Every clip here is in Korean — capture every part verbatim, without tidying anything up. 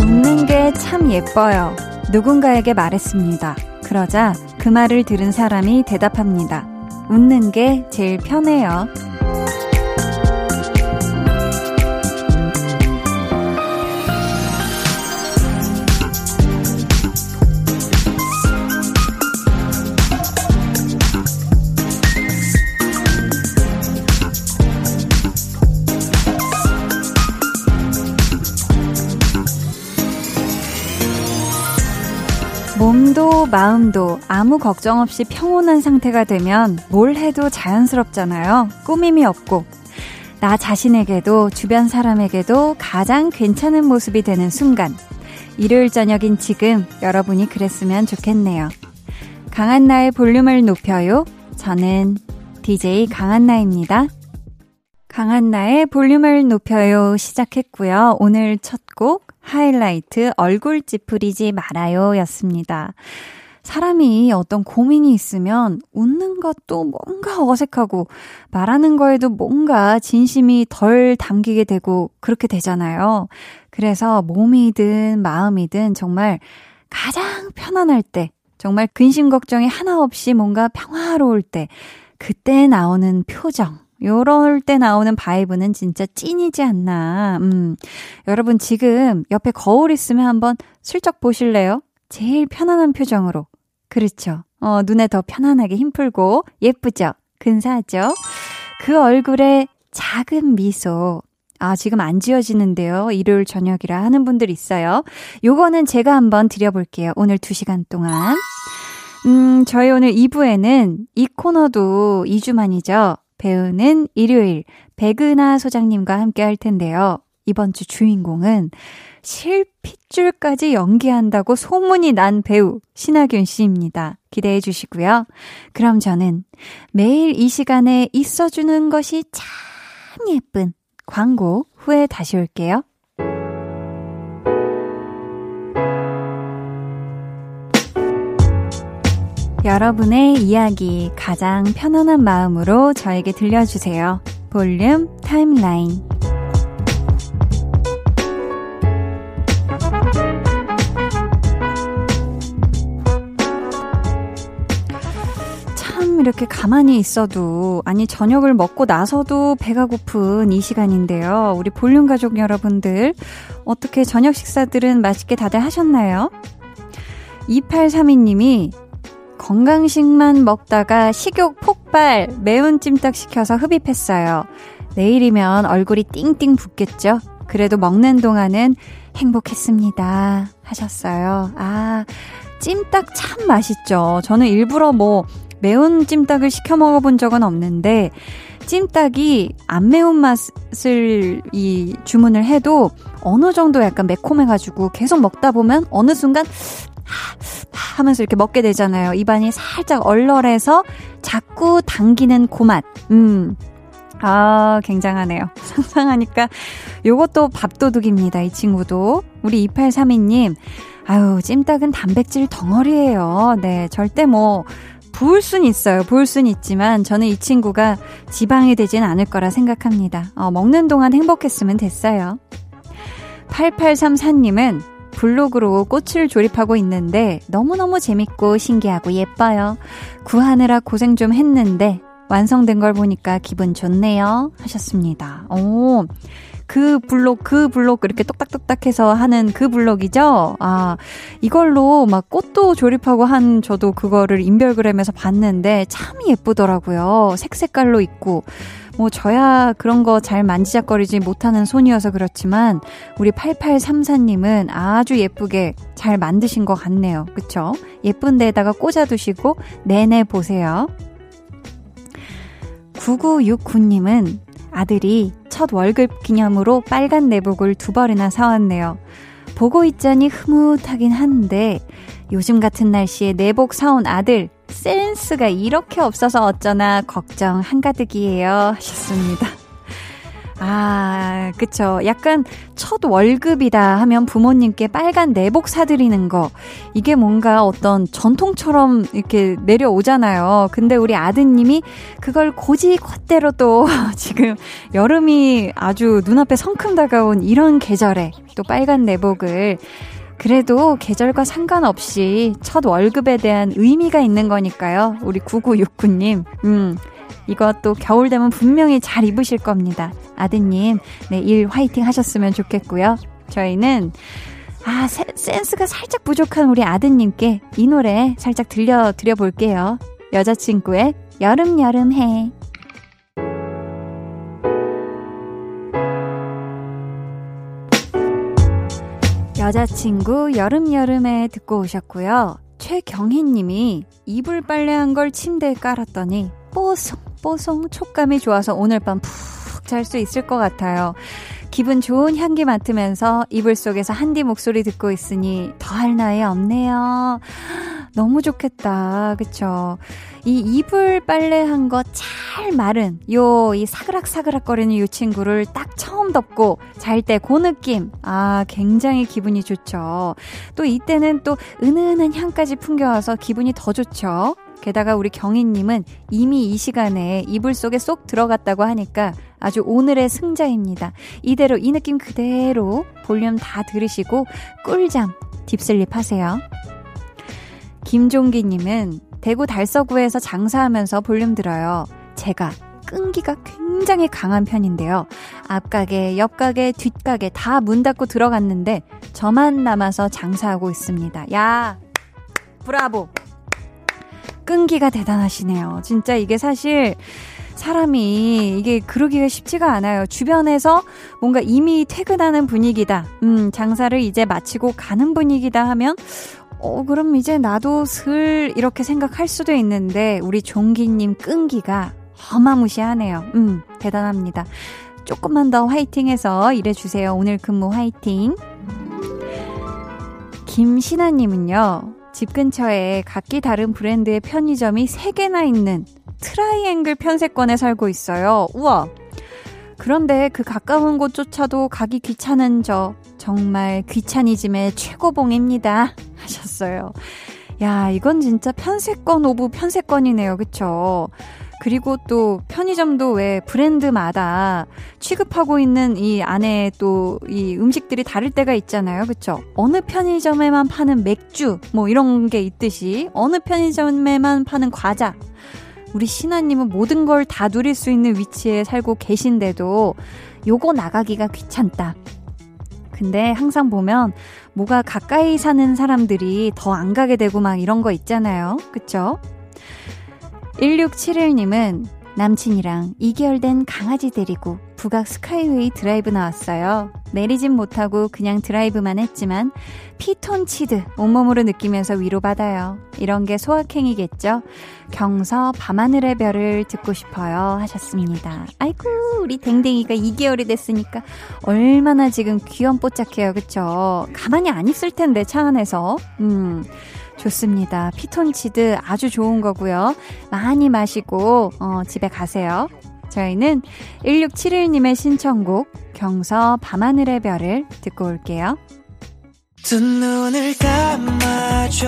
웃는 게 참 예뻐요. 누군가에게 말했습니다. 그러자 그 말을 들은 사람이 대답합니다. 웃는 게 제일 편해요. 몸도 마음도 아무 걱정 없이 평온한 상태가 되면 뭘 해도 자연스럽잖아요. 꾸밈이 없고. 나 자신에게도 주변 사람에게도 가장 괜찮은 모습이 되는 순간. 일요일 저녁인 지금 여러분이 그랬으면 좋겠네요. 강한나의 볼륨을 높여요. 저는 디제이 강한나입니다. 강한나의 볼륨을 높여요 시작했고요. 오늘 첫 곡 하이라이트 얼굴 찌푸리지 말아요 였습니다. 사람이 어떤 고민이 있으면 웃는 것도 뭔가 어색하고 말하는 거에도 뭔가 진심이 덜 담기게 되고 그렇게 되잖아요. 그래서 몸이든 마음이든 정말 가장 편안할 때, 정말 근심 걱정이 하나 없이 뭔가 평화로울 때, 그때 나오는 표정, 요럴 때 나오는 바이브는 진짜 찐이지 않나. 음. 여러분 지금 옆에 거울 있으면 한번 슬쩍 보실래요? 제일 편안한 표정으로. 그렇죠. 어, 눈에 더 편안하게 힘풀고 예쁘죠? 근사하죠? 그 얼굴에 작은 미소. 아, 지금 안 지어지는데요. 일요일 저녁이라 하는 분들 있어요. 요거는 제가 한번 드려볼게요. 오늘 두 시간 동안. 음, 저희 오늘 이 부에는 이 코너도 이 주 만이죠. 배우는 일요일 백은하 소장님과 함께 할 텐데요. 이번 주 주인공은 실핏줄까지 연기한다고 소문이 난 배우 신하균 씨입니다. 기대해 주시고요. 그럼 저는 매일 이 시간에 있어주는 것이 참 예쁜 광고 후에 다시 올게요. 여러분의 이야기 가장 편안한 마음으로 저에게 들려주세요. 볼륨 타임라인. 참 이렇게 가만히 있어도, 아니 저녁을 먹고 나서도 배가 고픈 이 시간인데요. 우리 볼륨 가족 여러분들 어떻게 저녁 식사들은 맛있게 다들 하셨나요? 이팔삼이 님이 건강식만 먹다가 식욕 폭발, 매운 찜닭 시켜서 흡입했어요. 내일이면 얼굴이 띵띵 붓겠죠? 그래도 먹는 동안은 행복했습니다. 하셨어요. 아, 찜닭 참 맛있죠. 저는 일부러 뭐 매운 찜닭을 시켜 먹어본 적은 없는데 찜닭이 안 매운 맛을 이 주문을 해도 어느 정도 약간 매콤해가지고 계속 먹다 보면 어느 순간 하면서 이렇게 먹게 되잖아요. 입안이 살짝 얼얼해서 자꾸 당기는 그 맛. 음. 아, 굉장하네요. 상상하니까. 요것도 밥도둑입니다. 이 친구도. 우리 이팔삼이 님. 아유, 찜닭은 단백질 덩어리예요. 네, 절대 뭐 부을 순 있어요. 부을 순 있지만 저는 이 친구가 지방이 되진 않을 거라 생각합니다. 어, 먹는 동안 행복했으면 됐어요. 팔팔삼사 님은 블로그로 꽃을 조립하고 있는데 너무너무 재밌고 신기하고 예뻐요. 구하느라 고생 좀 했는데 완성된 걸 보니까 기분 좋네요. 하셨습니다. 오, 그 블록, 그 블록 이렇게 똑딱똑딱 해서 하는 그 블록이죠? 아, 이걸로 막 꽃도 조립하고 한 저도 그거를 인별그램에서 봤는데 참 예쁘더라고요. 색색깔로 있고. 뭐 저야 그런 거 잘 만지작거리지 못하는 손이어서 그렇지만 우리 팔팔삼사 님은 아주 예쁘게 잘 만드신 것 같네요. 그쵸? 예쁜 데에다가 꽂아두시고 내내 보세요. 구구육구 님은 아들이 첫 월급 기념으로 빨간 내복을 두 벌이나 사왔네요. 보고 있자니 흐뭇하긴 한데 요즘 같은 날씨에 내복 사온 아들 센스가 이렇게 없어서 어쩌나 걱정 한가득이에요. 하셨습니다. 아, 그쵸. 약간 첫 월급이다 하면 부모님께 빨간 내복 사드리는 거. 이게 뭔가 어떤 전통처럼 이렇게 내려오잖아요. 근데 우리 아드님이 그걸 고지껏대로 또 지금 여름이 아주 눈앞에 성큼 다가온 이런 계절에 또 빨간 내복을 그래도 계절과 상관없이 첫 월급에 대한 의미가 있는 거니까요. 우리 구구육구 님. 음. 이것도 겨울 되면 분명히 잘 입으실 겁니다. 아드님, 네, 일 화이팅 하셨으면 좋겠고요. 저희는 아, 세, 센스가 살짝 부족한 우리 아드님께 이 노래 살짝 들려드려 볼게요. 여자친구의 여름여름해. 여자친구 여름여름해 듣고 오셨고요. 최경희 님이 이불 빨래한 걸 침대에 깔았더니 뽀송 뽀송 촉감이 좋아서 오늘 밤 푹 잘 수 있을 것 같아요. 기분 좋은 향기 맡으면서 이불 속에서 한디 목소리 듣고 있으니 더할 나위 없네요. 너무 좋겠다. 그쵸? 이 이불 빨래한 거 잘 마른 요 이 사그락사그락 거리는 요 친구를 딱 처음 덮고 잘 때 그 느낌, 아 굉장히 기분이 좋죠. 또 이때는 또 은은한 향까지 풍겨와서 기분이 더 좋죠. 게다가 우리 경희님은 이미 이 시간에 이불 속에 쏙 들어갔다고 하니까 아주 오늘의 승자입니다. 이대로 이 느낌 그대로 볼륨 다 들으시고 꿀잠 딥슬립 하세요. 김종기님은 대구 달서구에서 장사하면서 볼륨 들어요. 제가 끈기가 굉장히 강한 편인데요. 앞가게, 옆가게, 뒷가게 다 문 닫고 들어갔는데 저만 남아서 장사하고 있습니다. 야, 브라보! 끈기가 대단하시네요. 진짜 이게 사실 사람이 이게 그러기가 쉽지가 않아요. 주변에서 뭔가 이미 퇴근하는 분위기다. 음, 장사를 이제 마치고 가는 분위기다 하면 어, 그럼 이제 나도 슬 이렇게 생각할 수도 있는데 우리 종기님 끈기가 어마무시하네요. 음, 대단합니다. 조금만 더 화이팅해서 일해주세요. 오늘 근무 화이팅. 김신아님은요. 집 근처에 각기 다른 브랜드의 편의점이 세 개나 있는 트라이앵글 편세권에 살고 있어요. 우와! 그런데 그 가까운 곳조차도 가기 귀찮은 저 정말 귀차니즘의 최고봉입니다. 하셨어요. 야, 이건 진짜 편세권 오브 편세권이네요. 그쵸? 그리고 또 편의점도 왜 브랜드마다 취급하고 있는 이 안에 또 이 음식들이 다를 때가 있잖아요. 그쵸? 어느 편의점에만 파는 맥주 뭐 이런 게 있듯이 어느 편의점에만 파는 과자. 우리 신하님은 모든 걸 다 누릴 수 있는 위치에 살고 계신데도 요거 나가기가 귀찮다. 근데 항상 보면 뭐가 가까이 사는 사람들이 더 안 가게 되고 막 이런 거 있잖아요. 그쵸? 일육칠일 님은 남친이랑 이 개월 된 강아지 데리고 북악 스카이웨이 드라이브 나왔어요. 내리진 못하고 그냥 드라이브만 했지만 피톤치드 온몸으로 느끼면서 위로받아요. 이런 게 소확행이겠죠? 경서 밤하늘의 별을 듣고 싶어요 하셨습니다. 아이고 우리 댕댕이가 이 개월이 됐으니까 얼마나 지금 귀염뽀짝해요. 그쵸? 가만히 안 있을 텐데 차 안에서. 음. 좋습니다. 피톤치드 아주 좋은 거고요. 많이 마시고 어, 집에 가세요. 저희는 일육칠일 님의 신청곡 경서 밤하늘의 별을 듣고 올게요. 두 눈을 감아줘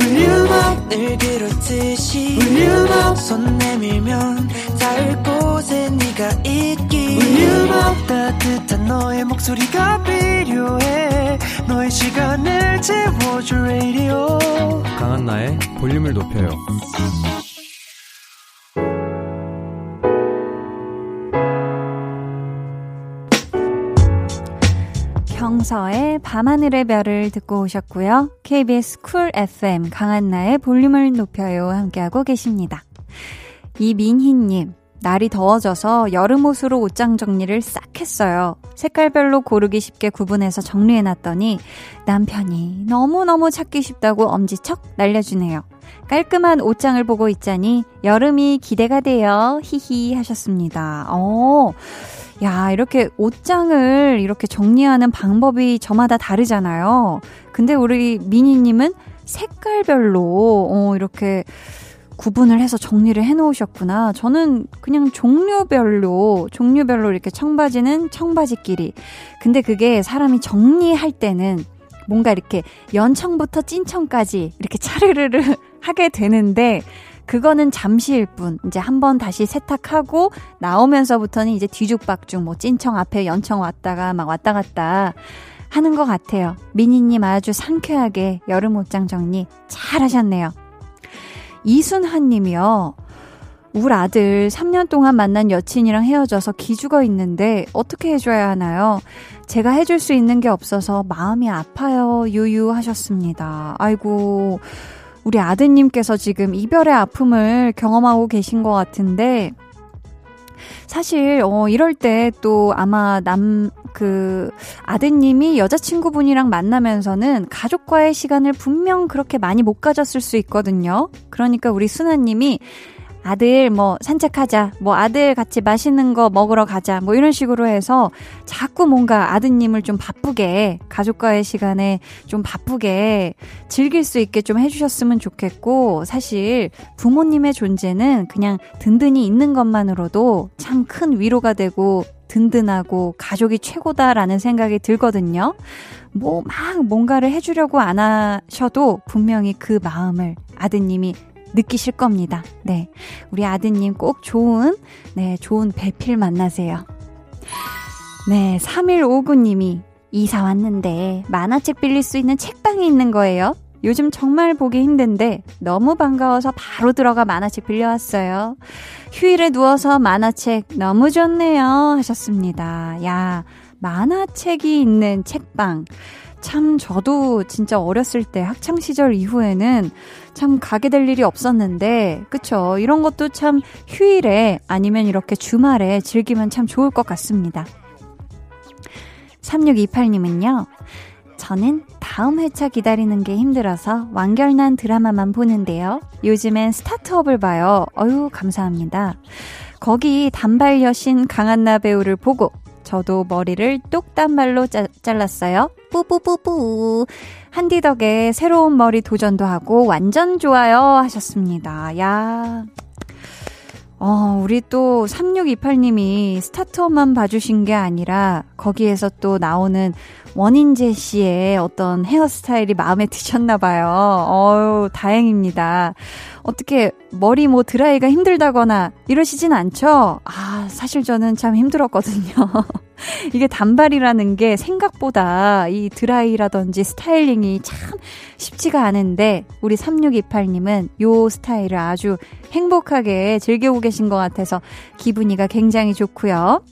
Will you love 늘 비롯듯이 Will you love 손 내밀면 닿을 곳에 네가 있기 Will you love 따뜻한 너의 목소리가 필요해 너의 시간을 채워줘 radio 강한나의 볼륨을 높여요. 경서의 밤하늘의 별을 듣고 오셨고요. 케이비에스 쿨 에프엠 강한나의 볼륨을 높여요 함께하고 계십니다. 이민희님, 날이 더워져서 여름옷으로 옷장 정리를 싹 했어요. 색깔별로 고르기 쉽게 구분해서 정리해놨더니 남편이 너무너무 찾기 쉽다고 엄지척 날려주네요. 깔끔한 옷장을 보고 있자니 여름이 기대가 돼요. 히히 하셨습니다. 오, 야, 이렇게 옷장을 이렇게 정리하는 방법이 저마다 다르잖아요. 근데 우리 미니님은 색깔별로 어, 이렇게 구분을 해서 정리를 해놓으셨구나. 저는 그냥 종류별로 종류별로 이렇게 청바지는 청바지끼리. 근데 그게 사람이 정리할 때는 뭔가 이렇게 연청부터 찐청까지 이렇게 차르르르 하게 되는데 그거는 잠시일 뿐. 이제 한번 다시 세탁하고 나오면서부터는 이제 뒤죽박죽 뭐 찐청 앞에 연청 왔다가 막 왔다 갔다 하는 것 같아요. 미니님 아주 상쾌하게 여름 옷장 정리 잘 하셨네요. 이순하님이요. 우리 아들 삼 년 동안 만난 여친이랑 헤어져서 기죽어 있는데 어떻게 해줘야 하나요? 제가 해줄 수 있는 게 없어서 마음이 아파요. 유유하셨습니다. 아이고, 우리 아드님께서 지금 이별의 아픔을 경험하고 계신 것 같은데 사실 어, 이럴 때 또 아마 남 그 아드님이 여자친구분이랑 만나면서는 가족과의 시간을 분명 그렇게 많이 못 가졌을 수 있거든요. 그러니까 우리 순아님이 아들 뭐 산책하자, 뭐 아들 같이 맛있는 거 먹으러 가자, 뭐 이런 식으로 해서 자꾸 뭔가 아드님을 좀 바쁘게, 가족과의 시간에 좀 바쁘게 즐길 수 있게 좀 해주셨으면 좋겠고, 사실 부모님의 존재는 그냥 든든히 있는 것만으로도 참 큰 위로가 되고 든든하고 가족이 최고다라는 생각이 들거든요. 뭐 막 뭔가를 해주려고 안 하셔도 분명히 그 마음을 아드님이 느끼실 겁니다. 네. 우리 아드님 꼭 좋은, 네, 좋은 배필 만나세요. 네. 삼일오구 님이 이사 왔는데 만화책 빌릴 수 있는 책방이 있는 거예요. 요즘 정말 보기 힘든데 너무 반가워서 바로 들어가 만화책 빌려왔어요. 휴일에 누워서 만화책 너무 좋네요. 하셨습니다. 야, 만화책이 있는 책방. 참 저도 진짜 어렸을 때 학창시절 이후에는 참 가게 될 일이 없었는데 그쵸? 이런 것도 참 휴일에 아니면 이렇게 주말에 즐기면 참 좋을 것 같습니다. 삼육이팔 님은요. 저는 다음 회차 기다리는 게 힘들어서 완결난 드라마만 보는데요. 요즘엔 스타트업을 봐요. 어휴 감사합니다. 거기 단발 여신 강한나 배우를 보고 저도 머리를 똑단발로 짜, 잘랐어요. 뿌뿌뿌뿌. 한디 덕에 새로운 머리 도전도 하고 완전 좋아요. 하셨습니다. 야, 어, 우리 또 삼육이팔 님이 스타트업만 봐주신 게 아니라 거기에서 또 나오는 원인재 씨의 어떤 헤어스타일이 마음에 드셨나 봐요. 어우, 다행입니다. 어떻게 머리 뭐 드라이가 힘들다거나 이러시진 않죠? 아, 사실 저는 참 힘들었거든요. 이게 단발이라는 게 생각보다 이 드라이라든지 스타일링이 참 쉽지가 않은데 우리 삼육이팔 님은 요 스타일을 아주 행복하게 즐기고 계신 것 같아서 기분이가 굉장히 좋고요.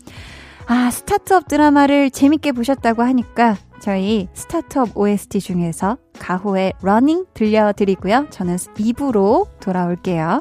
아, 스타트업 드라마를 재밌게 보셨다고 하니까 저희 스타트업 오에스티 중에서 가호의 러닝 들려드리고요. 저는 이 부로 돌아올게요.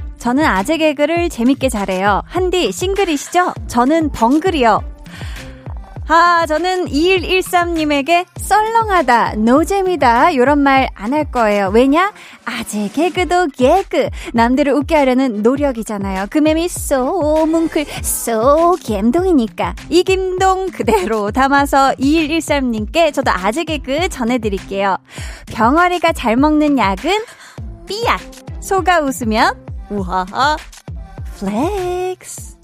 저는 아재 개그를 재밌게 잘해요. 한디 싱글이시죠? 저는 벙글이요. 아, 저는 이일일삼 님에게 썰렁하다, 노잼이다 이런 말 안 할 거예요. 왜냐? 아재 개그도 개그, 남들을 웃게 하려는 노력이잖아요. 그 맴이 쏘 뭉클 쏘 갬동이니까 이 김동 그대로 담아서 이일일삼 님께 저도 아재 개그 전해드릴게요. 병아리가 잘 먹는 약은 삐약, 소가 웃으면 우하하. 플렉스.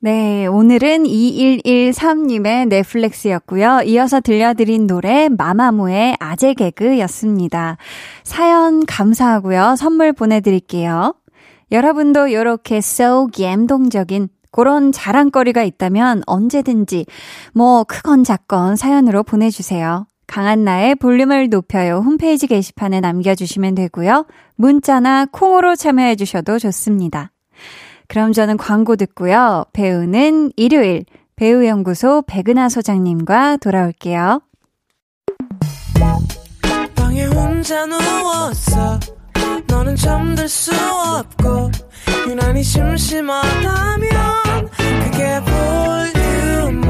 네, 오늘은 이일일삼 님의 넷플렉스였고요. 이어서 들려드린 노래 마마무의 아재 개그였습니다. 사연 감사하고요. 선물 보내드릴게요. 여러분도 이렇게 so 감동적인 그런 자랑거리가 있다면 언제든지 뭐 크건 작건 사연으로 보내주세요. 강한나의 볼륨을 높여요 홈페이지 게시판에 남겨주시면 되고요. 문자나 콩으로 참여해 주셔도 좋습니다. 그럼 저는 광고 듣고요. 배우는 일요일 배우연구소 백은하 소장님과 돌아올게요. 방에 혼자 누웠어 너는 잠들 수 없고 유난히 심심하다면 그게 볼륨업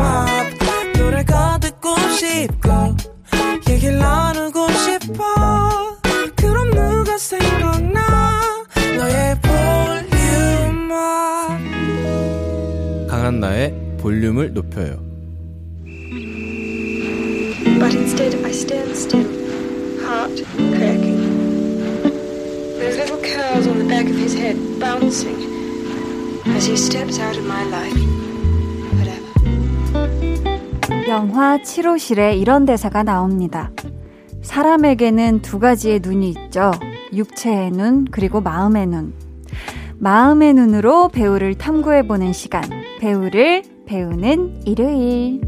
노래가 듣고 싶고 얘기를 나누고 싶어 그럼 누가 생각나 너의 볼륨업 강한나의 볼륨을 높여요. But instead I stand still, heart cracking. Those little curls on the back of his head bouncing as he steps out of my life. Whatever. 영화 칠호실에 이런 대사가 나옵니다. 사람에게는 두 가지의 눈이 있죠. 육체의 눈 그리고 마음의 눈. 마음의 눈으로 배우를 탐구해보는 시간. 배우를 배우는 일요일.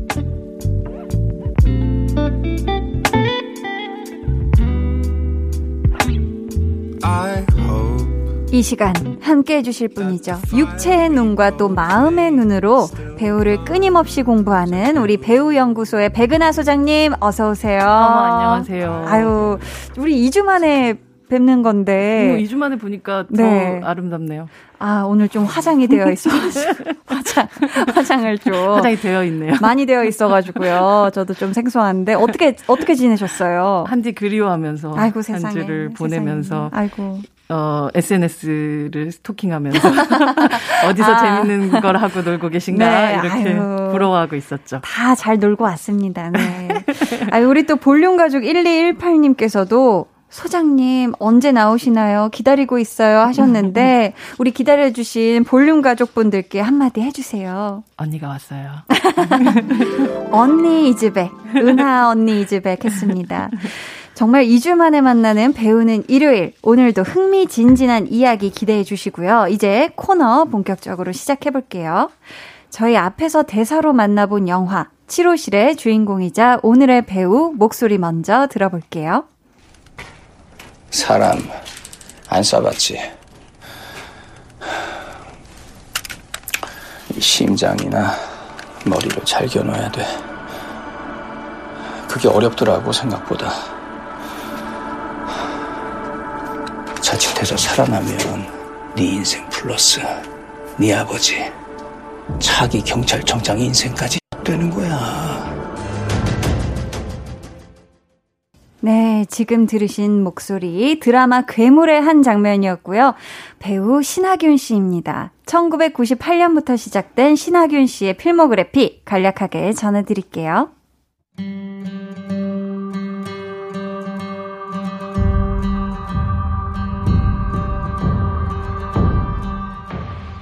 이 시간 함께해 주실 분이죠. 육체의 눈과 또 마음의 눈으로 배우를 끊임없이 공부하는 우리 배우연구소의 백은하 소장님 어서 오세요. 아, 안녕하세요. 아유, 우리 이 주 만에 뵙는 건데. 이 주 만에 보니까 더 네. 아름답네요. 아, 오늘 좀 화장이 되어 있어. 화장, 화장을 좀. 화장이 되어 있네요. 많이 되어 있어가지고요. 저도 좀 생소한데. 어떻게, 어떻게 지내셨어요? 한지 그리워하면서. 아이고, 세상에. 한지를 보내면서. 세상에. 아이고. 어, 에스엔에스를 스토킹하면서 어디서 아. 재밌는 걸 하고 놀고 계신가 네, 이렇게 아유. 부러워하고 있었죠. 다 잘 놀고 왔습니다. 네. 아, 우리 또 볼륨가족 일이일팔님께서도 소장님 언제 나오시나요? 기다리고 있어요 하셨는데 우리 기다려주신 볼륨 가족분들께 한마디 해주세요. 언니가 왔어요. 언니 이즈백, 은하 언니 이즈백 했습니다. 정말 이 주 만에 만나는 배우는 일요일, 오늘도 흥미진진한 이야기 기대해 주시고요. 이제 코너 본격적으로 시작해 볼게요. 저희 앞에서 대사로 만나본 영화 칠호실의 주인공이자 오늘의 배우 목소리 먼저 들어볼게요. 사람 안 쏴봤지. 이 심장이나 머리로 잘 겨눠야 돼. 그게 어렵더라고 생각보다. 자칫해서 살아나면 네 인생 플러스 네 아버지 차기 경찰청장 인생까지 되는 거야. 네, 지금 들으신 목소리 드라마 괴물의 한 장면이었고요. 배우 신하균 씨입니다. 천구백구십팔년부터 시작된 신하균 씨의 필모그래피 간략하게 전해드릴게요.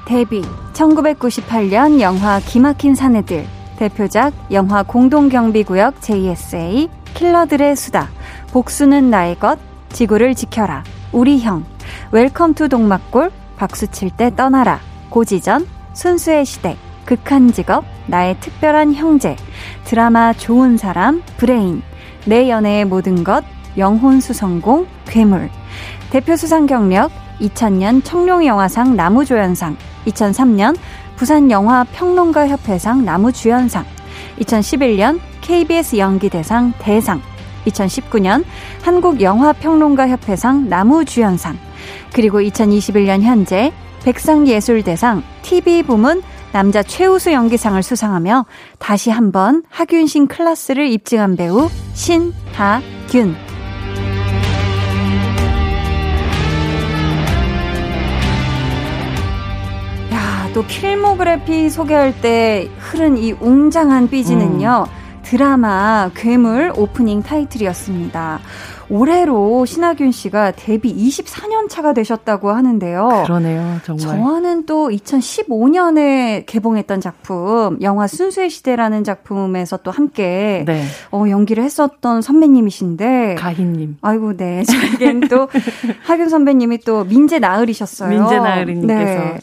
데뷔 천구백구십팔년 영화 기막힌 사내들, 대표작 영화 공동경비구역 제이에스에이, 킬러들의 수다, 복수는 나의 것, 지구를 지켜라, 우리 형, 웰컴 투 동막골, 박수칠 때 떠나라, 고지전, 순수의 시대, 극한직업, 나의 특별한 형제, 드라마 좋은 사람, 브레인, 내 연애의 모든 것, 영혼수성공, 괴물, 대표 수상 경력 이천년 청룡영화상 나무조연상, 이천삼년 부산영화평론가협회상 나무주연상, 이천십일년 케이비에스 연기대상 대상, 이천십구년 한국영화평론가협회상 나무주연상, 그리고 이천이십일년 현재 백상예술대상 티비 부문 남자 최우수 연기상을 수상하며 다시 한번 하균신 클래스를 입증한 배우 신하균. 또 필모그래피 소개할 때 흐른 이 웅장한 삐지는요. 음. 드라마 괴물 오프닝 타이틀이었습니다. 올해로 신하균 씨가 데뷔 이십사년 차가 되셨다고 하는데요. 그러네요. 정말. 저와는 또 이천십오년에 개봉했던 작품 영화 순수의 시대라는 작품에서 또 함께 네. 어, 연기를 했었던 선배님이신데 가희님. 아이고 네. 저에겐 또 하균 선배님이 또 민재 나으리셨어요. 민재 나으리님께서. 네.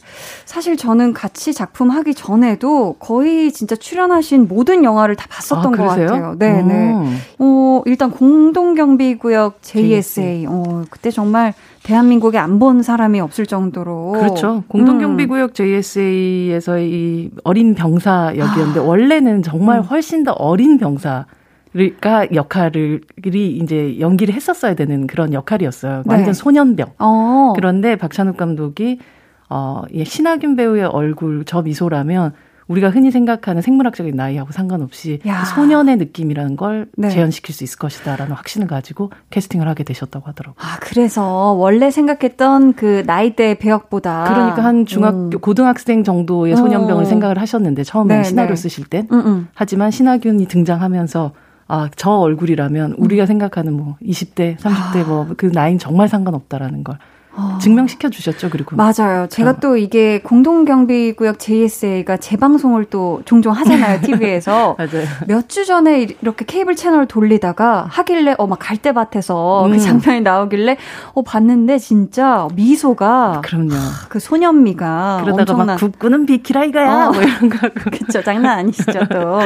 사실 저는 같이 작품 하기 전에도 거의 진짜 출연하신 모든 영화를 다 봤었던 아, 것 같아요. 네, 오. 네. 어, 일단 공동경비구역 제이에스에이. 제이에스에이. 어, 그때 정말 대한민국에 안 본 사람이 없을 정도로. 그렇죠. 공동경비구역 음. 제이에스에이에서의 이 어린 병사 역이었는데 아. 원래는 정말 훨씬 더 어린 병사. 그러니까 역할을 이제 연기를 했었어야 되는 그런 역할이었어요. 완전 네. 소년병. 어. 그런데 박찬욱 감독이 어, 예, 신하균 배우의 얼굴 저 미소라면 우리가 흔히 생각하는 생물학적인 나이하고 상관없이 야. 소년의 느낌이라는 걸 네. 재현시킬 수 있을 것이다라는 확신을 가지고 캐스팅을 하게 되셨다고 하더라고요. 아, 그래서 원래 생각했던 그 나이대 배역보다 그러니까 한 중학교, 음. 고등학생 정도의 소년병을 어. 생각을 하셨는데 처음에 네, 시나리오 네. 쓰실 땐 음, 음. 하지만 신하균이 등장하면서 아, 저 얼굴이라면 우리가 생각하는 뭐 이십 대, 삼십 대 뭐 그 나이는 정말 상관없다라는 걸 어... 증명시켜 주셨죠. 그리고 맞아요. 제가 또 이게 공동경비구역 제이에스에이가 재방송을 또 종종 하잖아요. 티비에서. 맞아요. 몇 주 전에 이렇게 케이블 채널 돌리다가 하길래 어 막 갈대밭에서 음. 그 장면이 나오길래 어 봤는데 진짜 미소가 그럼요. 하, 그 소년미가 그러다가 엄청난... 막 굽구는 비키라 이거야. 어, 뭐 이런 거. 그렇죠. 장난 아니시죠 또.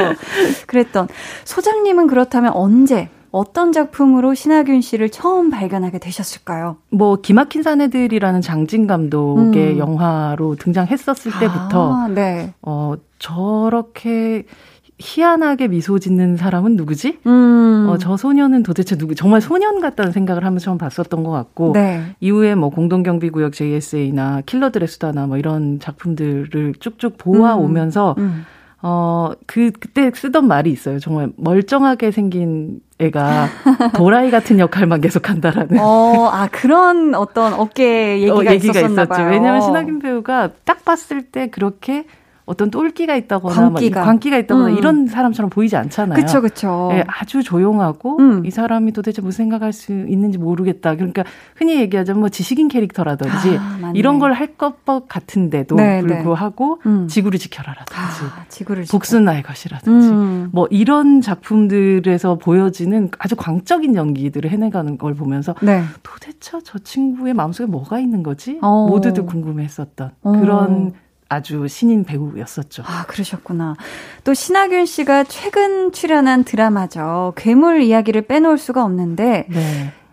그랬던 소장님은 그렇다면 언제 어떤 작품으로 신하균 씨를 처음 발견하게 되셨을까요? 뭐 기막힌 사내들이라는 장진 감독의 음. 영화로 등장했었을 때부터 아, 네. 어, 저렇게 희한하게 미소 짓는 사람은 누구지? 음. 어, 저 소년은 도대체 누구? 정말 소년 같다는 생각을 하면서 처음 봤었던 것 같고 네. 이후에 뭐 공동경비구역 제이에스에이나 킬러들의 수다나 뭐 이런 작품들을 쭉쭉 보아오면서 음. 음. 어, 그, 그때 쓰던 말이 있어요. 정말 멀쩡하게 생긴 애가 도라이 같은 역할만 계속 한다라는. 어, 아, 그런 어떤 어깨 얘기가, 어, 얘기가 있었었죠. 왜냐면 신하균 배우가 딱 봤을 때 그렇게 어떤 똘끼가 있다거나, 광기가, 막 광기가 있다거나 음. 이런 사람처럼 보이지 않잖아요. 그쵸, 그쵸. 예, 아주 조용하고, 음. 이 사람이 도대체 무슨 생각할 수 있는지 모르겠다. 그러니까 흔히 얘기하자면 뭐 지식인 캐릭터라든지 아, 이런 걸 할 것 같은데도 네, 불구하고 네. 음. 지구를 지켜라라든지, 아, 지구를 지켜. 복수 나의 것이라든지, 음. 뭐 이런 작품들에서 보여지는 아주 광적인 연기들을 해내가는 걸 보면서 네. 도대체 저 친구의 마음속에 뭐가 있는 거지? 오. 모두들 궁금했었던 그런 아주 신인 배우였었죠. 아, 그러셨구나. 또 신하균 씨가 최근 출연한 드라마죠. 괴물 이야기를 빼놓을 수가 없는데 네.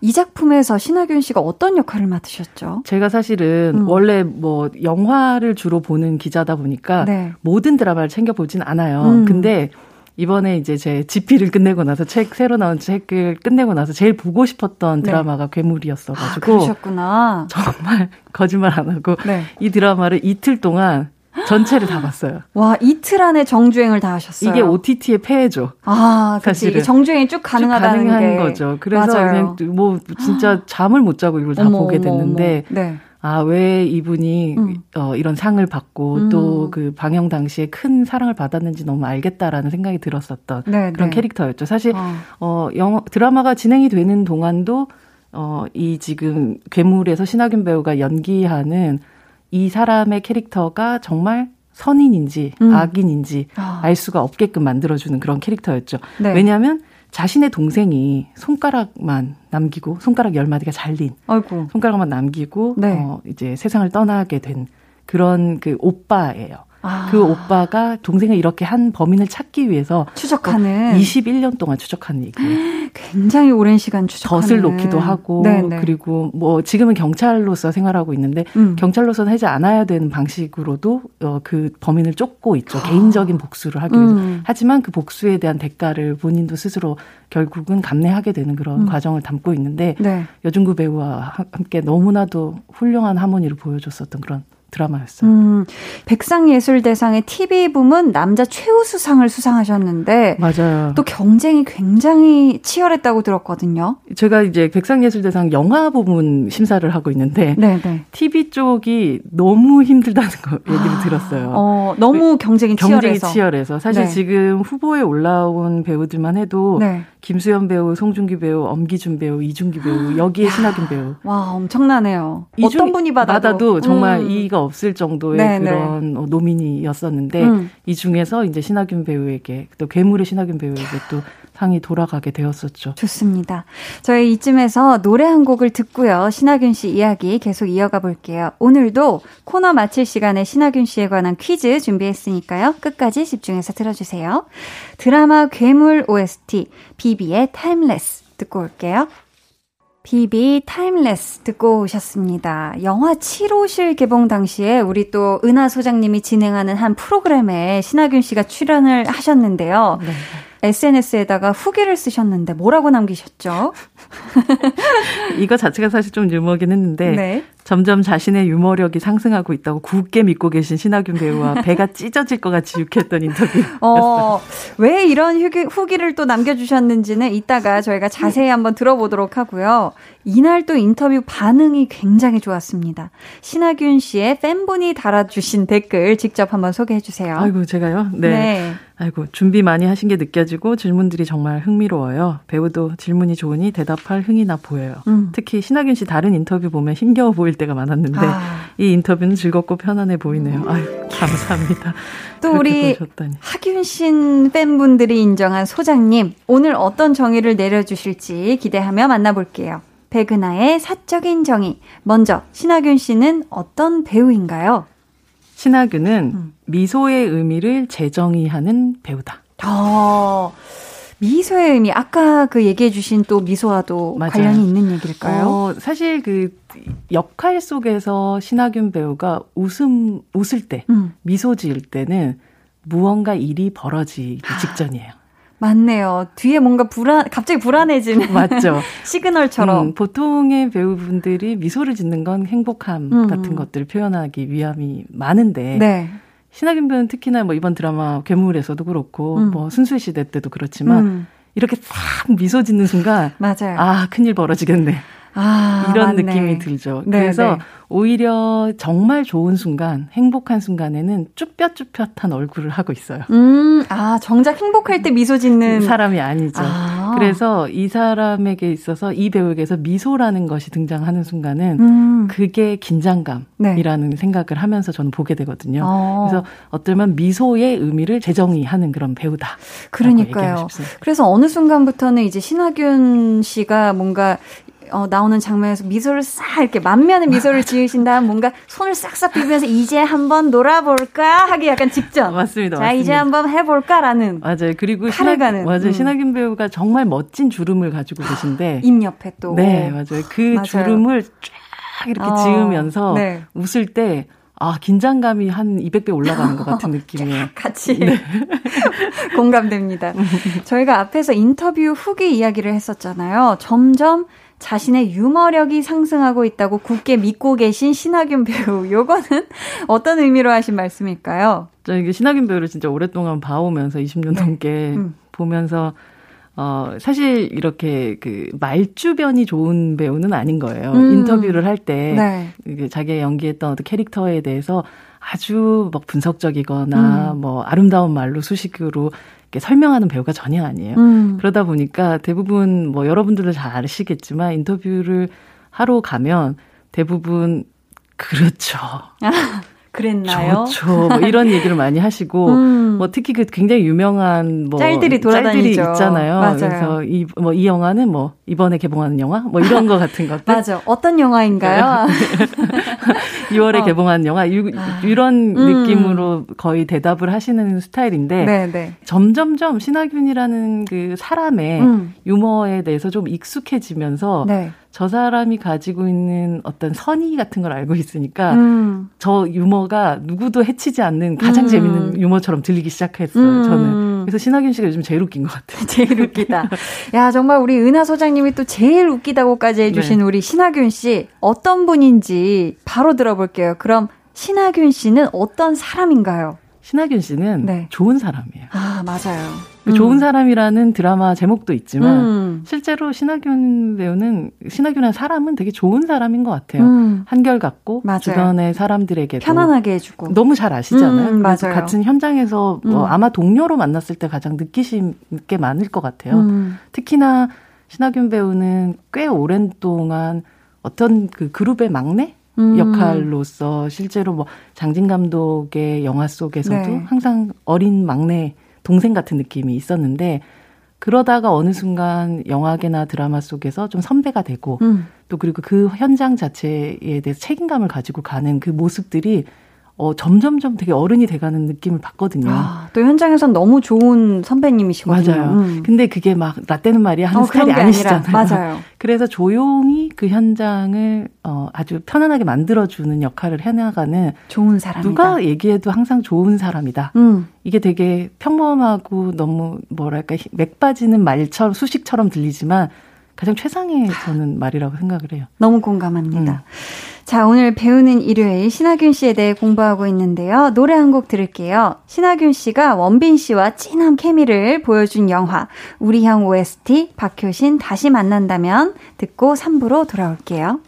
이 작품에서 신하균 씨가 어떤 역할을 맡으셨죠? 제가 사실은 음. 원래 뭐 영화를 주로 보는 기자다 보니까 네. 모든 드라마를 챙겨보진 않아요. 음. 근데 이번에 이제 제 지피를 끝내고 나서 책, 새로 나온 책을 끝내고 나서 제일 보고 싶었던 드라마가 네. 괴물이었어가지고. 아, 그러셨구나. 정말 거짓말 안 하고 네. 이 드라마를 이틀 동안 전체를 다 봤어요. 와, 이틀 안에 정주행을 다 하셨어요. 이게 오티티의 폐해죠. 아, 사실 이게 정주행이 쭉 가능하다는 쭉 가능한 게. 거죠. 그래서 맞아요. 그냥 뭐 진짜 잠을 못 자고 이걸 다 어머, 보게 됐는데. 어머, 어머. 네. 아, 왜 이분이 음. 어, 이런 상을 받고 음. 또 그 방영 당시에 큰 사랑을 받았는지 너무 알겠다라는 생각이 들었었던 네, 그런 네. 캐릭터였죠. 사실 어. 어, 영화, 드라마가 진행이 되는 동안도 어, 이 지금 괴물에서 신하균 배우가 연기하는 이 사람의 캐릭터가 정말 선인인지 음. 악인인지 어. 알 수가 없게끔 만들어주는 그런 캐릭터였죠. 네. 왜냐하면 자신의 동생이 손가락만 남기고 손가락 열 마디가 잘린 아이고. 손가락만 남기고 네. 어, 이제 세상을 떠나게 된 그런 그 오빠예요. 아. 그 오빠가 동생을 이렇게 한 범인을 찾기 위해서 추적하는 어, 이십일 년 동안 추적하는 얘기. 굉장히 오랜 시간 추적하는. 덫을 놓기도 하고 네네. 그리고 뭐 지금은 경찰로서 생활하고 있는데 음. 경찰로서는 하지 않아야 되는 방식으로도 어, 그 범인을 쫓고 있죠. 아. 개인적인 복수를 하기 위해서. 음. 하지만 그 복수에 대한 대가를 본인도 스스로 결국은 감내하게 되는 그런 음. 과정을 담고 있는데 네. 여중구 배우와 함께 너무나도 훌륭한 하모니를 보여줬었던 그런 드라마였어요. 음, 백상예술대상의 티비 부문 남자 최우수상을 수상하셨는데 맞아요. 또 경쟁이 굉장히 치열했다고 들었거든요. 제가 이제 백상예술대상 영화 부문 심사를 하고 있는데 네네. 티비 쪽이 너무 힘들다는 거 얘기를 들었어요. 어, 너무 경쟁이 치열해서. 경쟁이 치열해서. 사실 네. 지금 후보에 올라온 배우들만 해도 네. 김수현 배우, 송중기 배우, 엄기준 배우, 이준기 배우, 여기에 신하균 배우. 와, 엄청나네요. 어떤 분이 받아도. 받아도 정말 음. 이가 없을 정도의 네네. 그런 노민이었었는데 음. 이 중에서 이제 신하균 배우에게 또 괴물의 신하균 배우에게 또 상이 돌아가게 되었었죠. 좋습니다. 저희 이쯤에서 노래 한 곡을 듣고요. 신하균 씨 이야기 계속 이어가 볼게요. 오늘도 코너 마칠 시간에 신하균 씨에 관한 퀴즈 준비했으니까요. 끝까지 집중해서 들어주세요. 드라마 괴물 오에스티 비비의 Timeless 듣고 올게요. 비비 타임레스 듣고 오셨습니다. 영화 칠 호실 개봉 당시에 우리 또 은하 소장님이 진행하는 한 프로그램에 신하균 씨가 출연을 하셨는데요. 네. 에스엔에스에다가 후기를 쓰셨는데 뭐라고 남기셨죠? 이거 자체가 사실 좀 유머긴 했는데 네. 점점 자신의 유머력이 상승하고 있다고 굳게 믿고 계신 신하균 배우와 배가 찢어질 것 같이 유쾌했던 인터뷰였어요. 어, 왜 이런 후기, 후기를 또 남겨주셨는지는 이따가 저희가 자세히 한번 들어보도록 하고요. 이날 또 인터뷰 반응이 굉장히 좋았습니다. 신하균 씨의 팬분이 달아주신 댓글 직접 한번 소개해 주세요. 아이고 제가요? 네. 네. 아이고 준비 많이 하신 게 느껴지고 질문들이 정말 흥미로워요. 배우도 질문이 좋으니 대답할 흥이 나 보여요. 음. 특히 신하균 씨 다른 인터뷰 보면 힘겨워 보일 때가 많았는데 아. 이 인터뷰는 즐겁고 편안해 보이네요. 음. 아유, 감사합니다. 또 우리 하균신 팬분들이 인정한 소장님 오늘 어떤 정의를 내려주실지 기대하며 만나볼게요. 백은하의 사적인 정의. 먼저 신하균 씨는 어떤 배우인가요? 신하균은 음. 미소의 의미를 재정의하는 배우다. 어, 미소의 의미. 아까 그 얘기해 주신 또 미소와도 맞아요. 관련이 있는 얘기일까요? 어, 사실 그 역할 속에서 신하균 배우가 웃음, 웃을 때, 음. 미소 지을 때는 무언가 일이 벌어지기 직전이에요. 맞네요. 뒤에 뭔가 불안, 갑자기 불안해지는. 맞죠. 시그널처럼. 음, 보통의 배우분들이 미소를 짓는 건 행복함 음. 같은 것들을 표현하기 위함이 많은데. 네. 신하균 배우는 특히나 뭐 이번 드라마 괴물에서도 그렇고, 음. 뭐 순수의 시대 때도 그렇지만, 음. 이렇게 싹 미소 짓는 순간. 맞아요. 아, 큰일 벌어지겠네. 아, 이런 맞네. 느낌이 들죠. 네, 그래서 네. 오히려 정말 좋은 순간, 행복한 순간에는 쭈뼛쭈뼛한 얼굴을 하고 있어요. 음, 아, 정작 행복할 때 미소 짓는 사람이 아니죠. 아. 그래서 이 사람에게 있어서, 이 배우에게서 미소라는 것이 등장하는 순간은 음. 그게 긴장감이라는 네. 생각을 하면서 저는 보게 되거든요. 아. 그래서 어쩌면 미소의 의미를 재정의하는 그런 배우다. 그러니까요. 그래서 어느 순간부터는 이제 신하균 씨가 뭔가 어, 나오는 장면에서 미소를 싹 이렇게 만면의 미소를 지으신 다음 뭔가 손을 싹싹 비비면서 이제 한번 놀아볼까 하기 약간 직전. 맞습니다. 자 맞습니다. 이제 한번 해볼까라는. 맞아요. 그리고 신하, 가는. 맞아요. 음. 신하균 배우가 정말 멋진 주름을 가지고 계신데 입 옆에 또. 네 맞아요. 그 맞아요. 주름을 쫙 이렇게 어, 지으면서 네. 웃을 때. 아, 긴장감이 한 이백 배 올라가는 것 같은 느낌이에요. 같이 네. 공감됩니다. 저희가 앞에서 인터뷰 후기 이야기를 했었잖아요. 점점 자신의 유머력이 상승하고 있다고 굳게 믿고 계신 신하균 배우. 요거는 어떤 의미로 하신 말씀일까요? 저 이게 신하균 배우를 진짜 오랫동안 봐오면서 이십 년 넘게 음. 보면서 어, 사실 이렇게 그 말주변이 좋은 배우는 아닌 거예요. 음. 인터뷰를 할 때 네. 자기가 연기했던 어떤 캐릭터에 대해서 아주 막 분석적이거나 음. 뭐 아름다운 말로 수식으로 이렇게 설명하는 배우가 전혀 아니에요. 음. 그러다 보니까 대부분 뭐 여러분들도 잘 아시겠지만 인터뷰를 하러 가면 대부분 그렇죠. 그랬나요? 좋죠. 뭐 이런 얘기를 많이 하시고, 음. 뭐 특히 그 굉장히 유명한 뭐 짤들이 돌아다니죠. 짤들이 있잖아요. 맞아요. 그래서 이 뭐 이 영화는 뭐 이번에 개봉하는 영화, 뭐 이런 거 같은 것들. 맞아. 어떤 영화인가요? 유월에 어. 개봉하는 영화 유, 아. 이런 음. 느낌으로 거의 대답을 하시는 스타일인데, 네네. 점점점 신하균이라는 그 사람의 음. 유머에 대해서 좀 익숙해지면서. 네. 저 사람이 가지고 있는 어떤 선의 같은 걸 알고 있으니까 음. 저 유머가 누구도 해치지 않는 가장 음. 재밌는 유머처럼 들리기 시작했어요. 음. 저는. 그래서 신하균 씨가 요즘 제일 웃긴 것 같아요. 제일 웃기다. 야 정말 우리 은하 소장님이 또 제일 웃기다고까지 해주신 네. 우리 신하균 씨 어떤 분인지 바로 들어볼게요. 그럼 신하균 씨는 어떤 사람인가요? 신하균 씨는 네. 좋은 사람이에요. 아, 맞아요. 음. 좋은 사람이라는 드라마 제목도 있지만 음. 실제로 신하균 배우는 신하균이라는 사람은 되게 좋은 사람인 것 같아요. 음. 한결같고 맞아요. 주변의 사람들에게도 편안하게 해주고 너무 잘 아시잖아요. 음, 맞아요. 같은 현장에서 음. 뭐 아마 동료로 만났을 때 가장 느끼신 게 많을 것 같아요. 음. 특히나 신하균 배우는 꽤 오랜 동안 어떤 그 그룹의 막내? 음. 역할로서 실제로 뭐 장진 감독의 영화 속에서도 네. 항상 어린 막내 동생 같은 느낌이 있었는데 그러다가 어느 순간 영화계나 드라마 속에서 좀 선배가 되고 음. 또 그리고 그 현장 자체에 대해서 책임감을 가지고 가는 그 모습들이 어, 점점점 되게 어른이 돼가는 느낌을 받거든요. 아, 또 현장에선 너무 좋은 선배님이시거든요. 맞아요. 음. 근데 그게 막 라떼는 말이야 하는 어, 스타일이 아니시잖아요. 맞아요. 그래서 조용히 그 현장을 어, 아주 편안하게 만들어주는 역할을 해나가는 좋은 사람이다. 누가 얘기해도 항상 좋은 사람이다. 음. 이게 되게 평범하고 너무 뭐랄까 맥 빠지는 말처럼 수식처럼 들리지만 가장 최상의 저는 말이라고 생각을 해요. 너무 공감합니다. 음. 자, 오늘 배우는 일요일 신하균 씨에 대해 공부하고 있는데요. 노래 한 곡 들을게요. 신하균 씨가 원빈 씨와 찐한 케미를 보여준 영화 우리 형 오에스티 박효신 다시 만난다면 듣고 삼 부로 돌아올게요.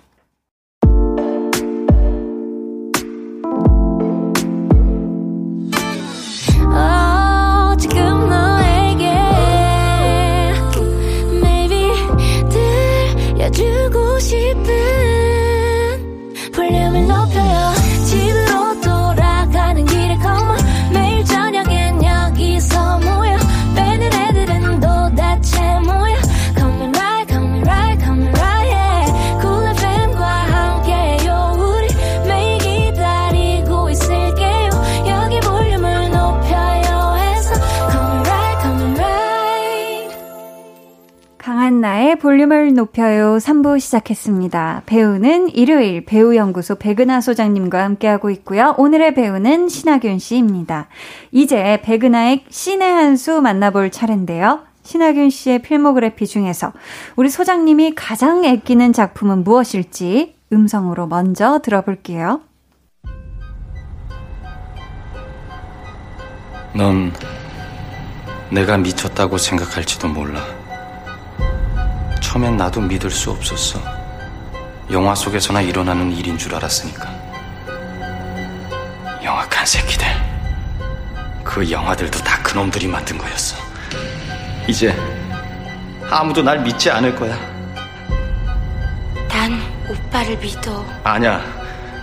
나의 볼륨을 높여요. 삼 부 시작했습니다. 배우는 일요일 배우연구소 백은하 소장님과 함께하고 있고요. 오늘의 배우는 신하균 씨입니다. 이제 백은하의 신의 한 수 만나볼 차례인데요. 신하균 씨의 필모그래피 중에서 우리 소장님이 가장 아끼는 작품은 무엇일지 음성으로 먼저 들어볼게요. 넌 내가 미쳤다고 생각할지도 몰라. 처음엔 나도 믿을 수 없었어. 영화 속에서나 일어나는 일인 줄 알았으니까. 영악한 새끼들. 그 영화들도 다 그놈들이 만든 거였어. 이제 아무도 날 믿지 않을 거야. 난 오빠를 믿어. 아니야.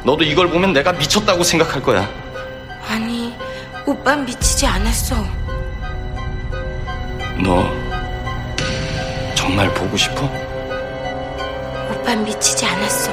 너도 이걸 보면 내가 미쳤다고 생각할 거야. 아니, 오빠는 미치지 않았어. 너 정말 보고 싶어? 오빤 미치지 않았어.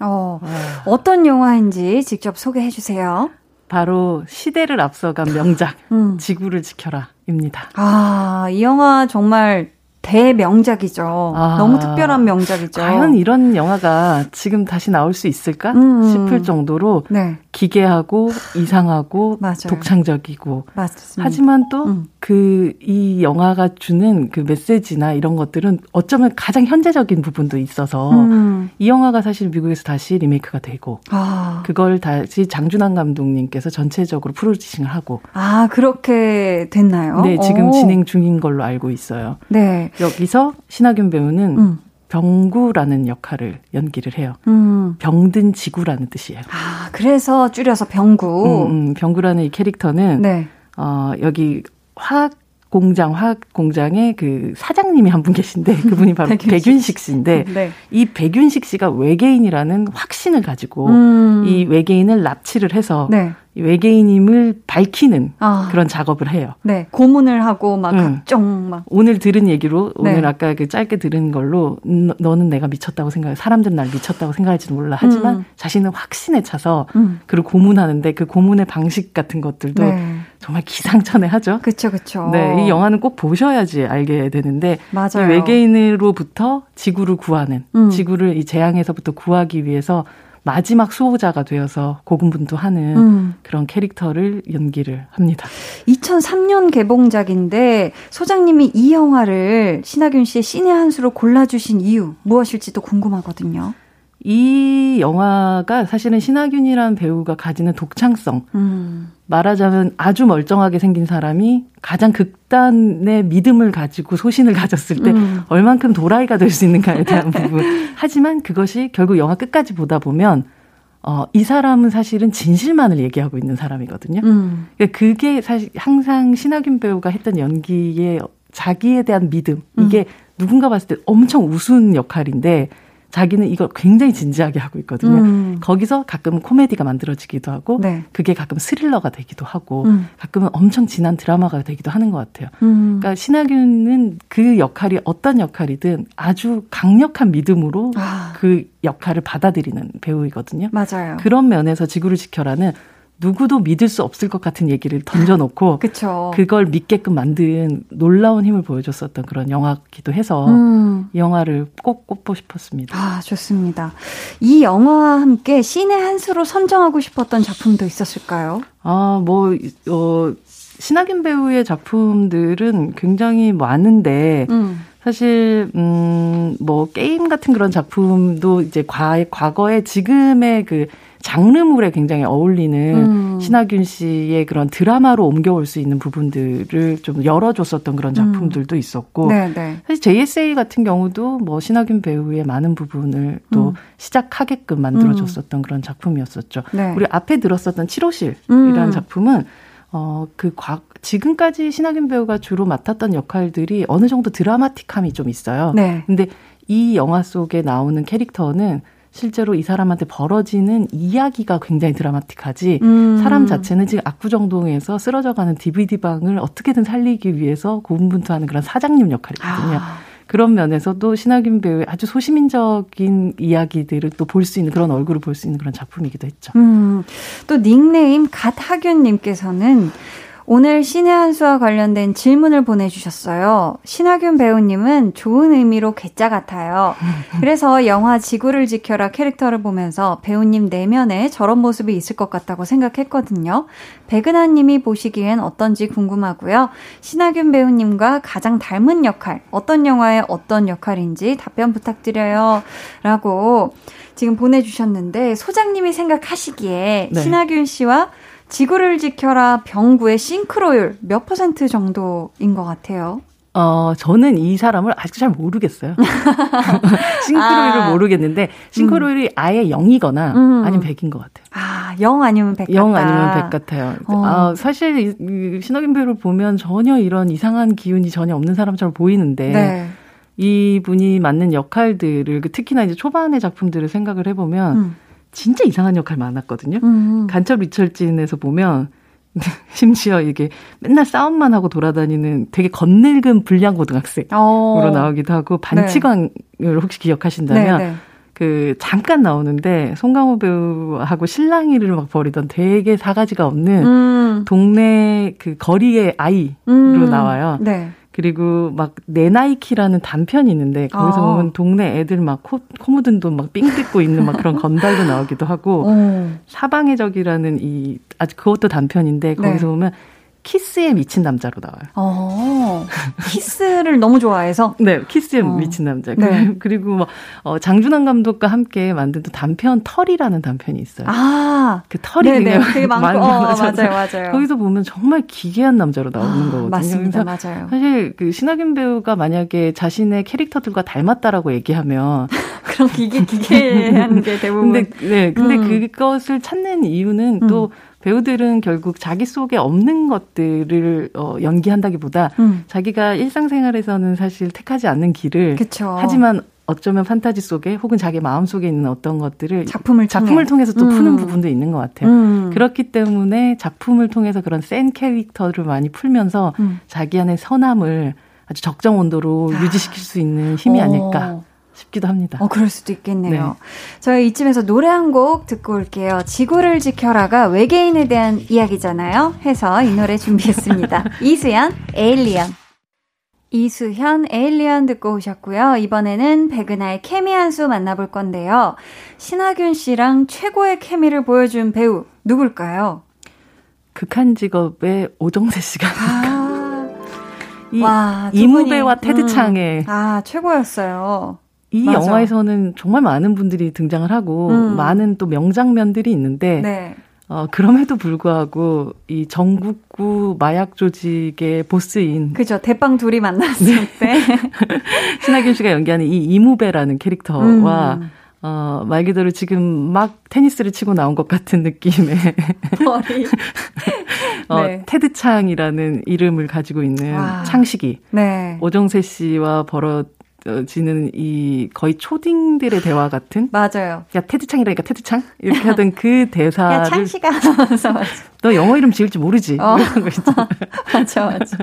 어, 어떤 영화인지 직접 소개해 주세요. 바로 시대를 앞서간 명작 음. 지구를 지켜라입니다. 아, 이 영화 정말 대명작이죠. 아, 너무 특별한 명작이죠. 과연 이런 영화가 지금 다시 나올 수 있을까 음, 음. 싶을 정도로 네. 기괴하고 이상하고 맞아요. 독창적이고 맞습니다. 하지만 또 그 이 음. 영화가 주는 그 메시지나 이런 것들은 어쩌면 가장 현재적인 부분도 있어서 음. 이 영화가 사실 미국에서 다시 리메이크가 되고 아. 그걸 다시 장준환 감독님께서 전체적으로 프로듀싱을 하고 아 그렇게 됐나요? 네. 지금 오. 진행 중인 걸로 알고 있어요. 네. 여기서 신하균 배우는 음. 병구라는 역할을 연기를 해요. 음. 병든 지구라는 뜻이에요. 아, 그래서 줄여서 병구. 음, 음, 병구라는 이 캐릭터는 네. 어, 여기 화학 공장, 화학 공장의 그 사장님이 한 분 계신데 그분이 바로 백윤식, 백윤식 씨인데 네. 이 백윤식 씨가 외계인이라는 확신을 가지고 음. 이 외계인을 납치를 해서 네. 외계인임을 밝히는 아. 그런 작업을 해요. 네, 고문을 하고 막 응. 각종 막 오늘 들은 얘기로 네. 오늘 아까 그 짧게 들은 걸로 너, 너는 내가 미쳤다고 생각해. 사람들은 날 미쳤다고 생각할지도 몰라. 하지만 음. 자신은 확신에 차서 음. 그를 고문하는데 그 고문의 방식 같은 것들도 네. 정말 기상천외하죠. 그렇죠, 그렇죠. 네, 이 영화는 꼭 보셔야지 알게 되는데 맞아요. 이 외계인으로부터 지구를 구하는 음. 지구를 이 재앙에서부터 구하기 위해서. 마지막 수호자가 되어서 고군분투하는 음. 그런 캐릭터를 연기를 합니다. 이천삼 년 개봉작인데 소장님이 이 영화를 신하균 씨의 신의 한 수로 골라주신 이유 무엇일지도 궁금하거든요. 이 영화가 사실은 신하균이라는 배우가 가지는 독창성. 음. 말하자면 아주 멀쩡하게 생긴 사람이 가장 극단의 믿음을 가지고 소신을 가졌을 때 음. 얼만큼 도라이가 될 수 있는가에 대한 부분. 하지만 그것이 결국 영화 끝까지 보다 보면 어, 이 사람은 사실은 진실만을 얘기하고 있는 사람이거든요. 음. 그러니까 그게 사실 항상 신하균 배우가 했던 연기의 자기에 대한 믿음. 이게 음. 누군가 봤을 때 엄청 우스운 역할인데 자기는 이걸 굉장히 진지하게 하고 있거든요. 음. 거기서 가끔은 코미디가 만들어지기도 하고 네. 그게 가끔 스릴러가 되기도 하고 음. 가끔은 엄청 진한 드라마가 되기도 하는 것 같아요. 음. 그러니까 신하균은 그 역할이 어떤 역할이든 아주 강력한 믿음으로 아. 그 역할을 받아들이는 배우이거든요. 맞아요. 그런 면에서 지구를 지켜라는 누구도 믿을 수 없을 것 같은 얘기를 던져놓고 그쵸. 그걸 믿게끔 만든 놀라운 힘을 보여줬었던 그런 영화기도 해서 음. 이 영화를 꼭 꼽고 싶었습니다. 아, 좋습니다. 이 영화와 함께 신의 한 수로 선정하고 싶었던 작품도 있었을까요? 아, 뭐 어, 신하균 배우의 작품들은 굉장히 많은데 음. 사실 음, 뭐 게임 같은 그런 작품도 이제 과, 과거에 지금의 그 장르물에 굉장히 어울리는 음. 신하균 씨의 그런 드라마로 옮겨올 수 있는 부분들을 좀 열어줬었던 그런 작품들도 있었고 음. 네네. 사실 제이에스에이 같은 경우도 뭐 신하균 배우의 많은 부분을 또 음. 시작하게끔 만들어줬었던 음. 그런 작품이었었죠. 네. 우리 앞에 들었었던 칠호실이라는 음. 작품은 어, 그 과, 지금까지 신하균 배우가 주로 맡았던 역할들이 어느 정도 드라마틱함이 좀 있어요. 네. 근데 이 영화 속에 나오는 캐릭터는 실제로 이 사람한테 벌어지는 이야기가 굉장히 드라마틱하지 음. 사람 자체는 지금 압구정동에서 쓰러져가는 디비디방을 어떻게든 살리기 위해서 고군분투하는 그런 사장님 역할이거든요. 아. 그런 면에서도 신하균 배우의 아주 소시민적인 이야기들을 또 볼 수 있는 그런 얼굴을 볼 수 있는 그런 작품이기도 했죠. 음. 또 닉네임 갓하균님께서는 오늘 신의 한 수와 관련된 질문을 보내주셨어요. 신하균 배우님은 좋은 의미로 괴짜 같아요. 그래서 영화 지구를 지켜라 캐릭터를 보면서 배우님 내면에 저런 모습이 있을 것 같다고 생각했거든요. 백은하 님이 보시기엔 어떤지 궁금하고요. 신하균 배우님과 가장 닮은 역할, 어떤 영화의 어떤 역할인지 답변 부탁드려요. 라고 지금 보내주셨는데 소장님이 생각하시기에 네. 신하균 씨와 지구를 지켜라 병구의 싱크로율 몇 퍼센트 정도인 것 같아요? 어, 저는 이 사람을 아직도 잘 모르겠어요. 싱크로율을 아. 모르겠는데 싱크로율이 음. 아예 영이거나 음. 아니면 백인 것 같아요. 아, 영 아니면 백 영 같다. 아니면 백 같아요. 어. 아, 사실 신하균 배우를 보면 전혀 이런 이상한 기운이 전혀 없는 사람처럼 보이는데 네. 이분이 맡는 역할들을 특히나 이제 초반의 작품들을 생각을 해보면 음. 진짜 이상한 역할 많았거든요. 음. 간첩 리철진에서 보면 심지어 이게 맨날 싸움만 하고 돌아다니는 되게 겉늙은 불량 고등학생으로 나오기도 하고 반치광을 네. 혹시 기억하신다면 네네. 그 잠깐 나오는데 송강호 배우하고 실랑이를 막 벌이던 되게 사가지가 없는 음. 동네 그 거리의 아이로 음. 나와요. 네. 그리고 막 내 나이키라는 단편이 있는데 거기서 아. 보면 동네 애들 막 코, 코 묻은 돈 막 삥 뜯고 있는 막 그런 건달도 나오기도 하고 음. 사방의 적이라는 이 아주 그것도 단편인데 거기서 네. 보면 키스에 미친 남자로 나와요. 어, 키스를 너무 좋아해서? 네, 키스에 어. 미친 남자. 네. 그리고 막 어, 장준환 감독과 함께 만든 또 단편 털이라는 단편이 있어요. 아, 그 털이 되게 많고, 어, 맞아요, 맞아요. 거기서 보면 정말 기괴한 남자로 나오는 아, 거거든요. 맞습니다, 맞아요. 사실 그 신하균 배우가 만약에 자신의 캐릭터들과 닮았다라고 얘기하면 그런 기괴 기괴한 게 대부분. 근데 네, 근데 음. 그것을 찾는 이유는 음. 또. 배우들은 결국 자기 속에 없는 것들을 어, 연기한다기보다 음. 자기가 일상생활에서는 사실 택하지 않는 길을 그쵸. 하지만 어쩌면 판타지 속에 혹은 자기 마음 속에 있는 어떤 것들을 작품을, 작품을 통해서 또 음. 푸는 부분도 있는 것 같아요. 음. 그렇기 때문에 작품을 통해서 그런 센 캐릭터를 많이 풀면서 음. 자기 안의 선함을 아주 적정 온도로 아. 유지시킬 수 있는 힘이 어. 아닐까 싶기도 합니다. 어, 그럴 수도 있겠네요. 네. 저희 이쯤에서 노래 한 곡 듣고 올게요. 지구를 지켜라가 외계인에 대한 이야기잖아요. 해서 이 노래 준비했습니다. 이수연, 에일리언. 이수현, 에일리언 듣고 오셨고요. 이번에는 백은하의 케미 한 수 만나볼 건데요. 신하균 씨랑 최고의 케미를 보여준 배우 누굴까요? 극한직업의 오정세 씨가 아, 이, 와, 이무배와 테드창의 음. 아, 최고였어요. 이 맞아. 영화에서는 정말 많은 분들이 등장을 하고 음. 많은 또 명장면들이 있는데 네. 어, 그럼에도 불구하고 이 전국구 마약 조직의 보스인 그죠 대빵 둘이 만났을 네. 때 신하균 씨가 연기하는 이 이무배라는 캐릭터와 음. 어, 말 그대로 지금 막 테니스를 치고 나온 것 같은 느낌의 머리 어, 네. 테드창이라는 이름을 가지고 있는 와. 창식이 네. 오정세 씨와 벌어 지는 이 거의 초딩들의 대화 같은. 맞아요. 야 테드창이라니까 테드창 이렇게 하던 그 대사를. 야 창씨가. 너 영어 이름 지을지 모르지. 어. 이런 거 있잖아. 맞아 맞아.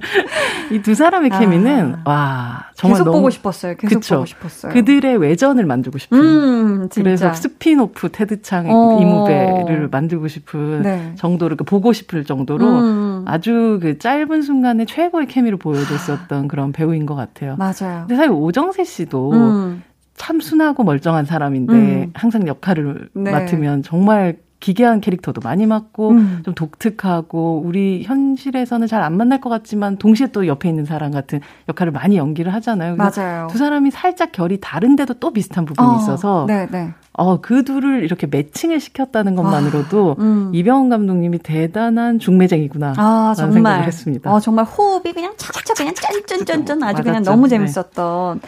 이 두 사람의 케미는 아. 와 정말 계속 너무, 보고 싶었어요. 계속 그쵸? 보고 싶었어요. 그들의 외전을 만들고 싶은. 음, 진짜. 그래서 스피노프 테드창 어. 이무배를 만들고 싶은 네. 정도로 그 보고 싶을 정도로 음. 아주 그 짧은 순간에 최고의 케미를 보여줬었던 그런 배우인 것 같아요. 맞아요. 근데 사실 오정 세 씨도 음. 참 순하고 멀쩡한 사람인데 음. 항상 역할을 네. 맡으면 정말 기괴한 캐릭터도 많이 맡고 음. 좀 독특하고 우리 현실에서는 잘 안 만날 것 같지만 동시에 또 옆에 있는 사람 같은 역할을 많이 연기를 하잖아요. 맞아요. 두 사람이 살짝 결이 다른데도 또 비슷한 부분이 어, 있어서 네네. 어, 그 둘을 이렇게 매칭을 시켰다는 것만으로도 아, 음. 이병헌 감독님이 대단한 중매쟁이구나 아, 라는 정말. 생각을 했습니다. 아, 정말 호흡이 그냥 착착 그냥 짠짠짠짠 아주 맞았죠. 그냥 너무 재밌었던. 네.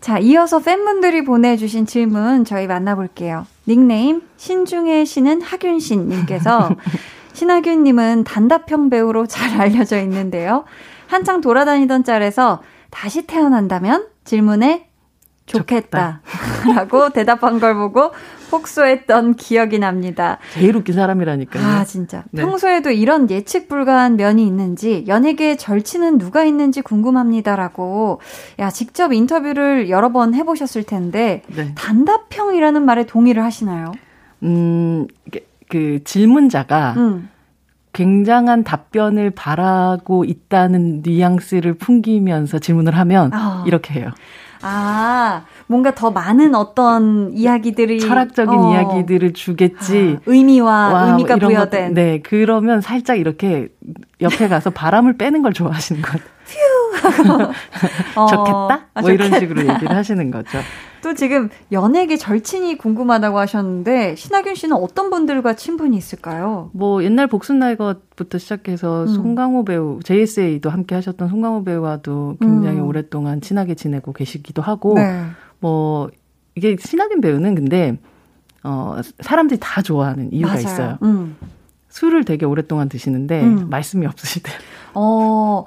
자, 이어서 팬분들이 보내주신 질문 저희 만나볼게요. 닉네임 신중의 신은 하균신 님께서 신하균 님은 단답형 배우로 잘 알려져 있는데요. 한창 돌아다니던 짤에서 다시 태어난다면 질문에 좋겠다. 라고 대답한 걸 보고 폭소했던 기억이 납니다. 제일 웃긴 사람이라니까요. 아, 진짜. 네. 평소에도 이런 예측 불가한 면이 있는지 연예계의 절친은 누가 있는지 궁금합니다라고 야, 직접 인터뷰를 여러 번 해보셨을 텐데 네. 단답형이라는 말에 동의를 하시나요? 음, 그, 그 질문자가 음. 굉장한 답변을 바라고 있다는 뉘앙스를 풍기면서 질문을 하면 아. 이렇게 해요. 아, 뭔가 더 많은 어떤 이야기들이. 철학적인 어. 이야기들을 주겠지. 아, 의미와, 와, 의미가 뭐 부여된. 것, 네, 그러면 살짝 이렇게 옆에 가서 바람을 빼는 걸 좋아하시는 것 같아요. 퓨! 어. 좋겠다? 아, 뭐 좋겠다. 이런 식으로 얘기를 하시는 거죠. 또 지금 연예계 절친이 궁금하다고 하셨는데 신하균 씨는 어떤 분들과 친분이 있을까요? 뭐 옛날 복순날것부터 시작해서 음. 송강호 배우, 제이에스에이도 함께 하셨던 송강호 배우와도 굉장히 음. 오랫동안 친하게 지내고 계시기도 하고 네. 뭐 이게 신하균 배우는 근데 어, 사람들이 다 좋아하는 이유가 맞아요. 있어요. 음. 술을 되게 오랫동안 드시는데 음. 말씀이 없으시대요. 어,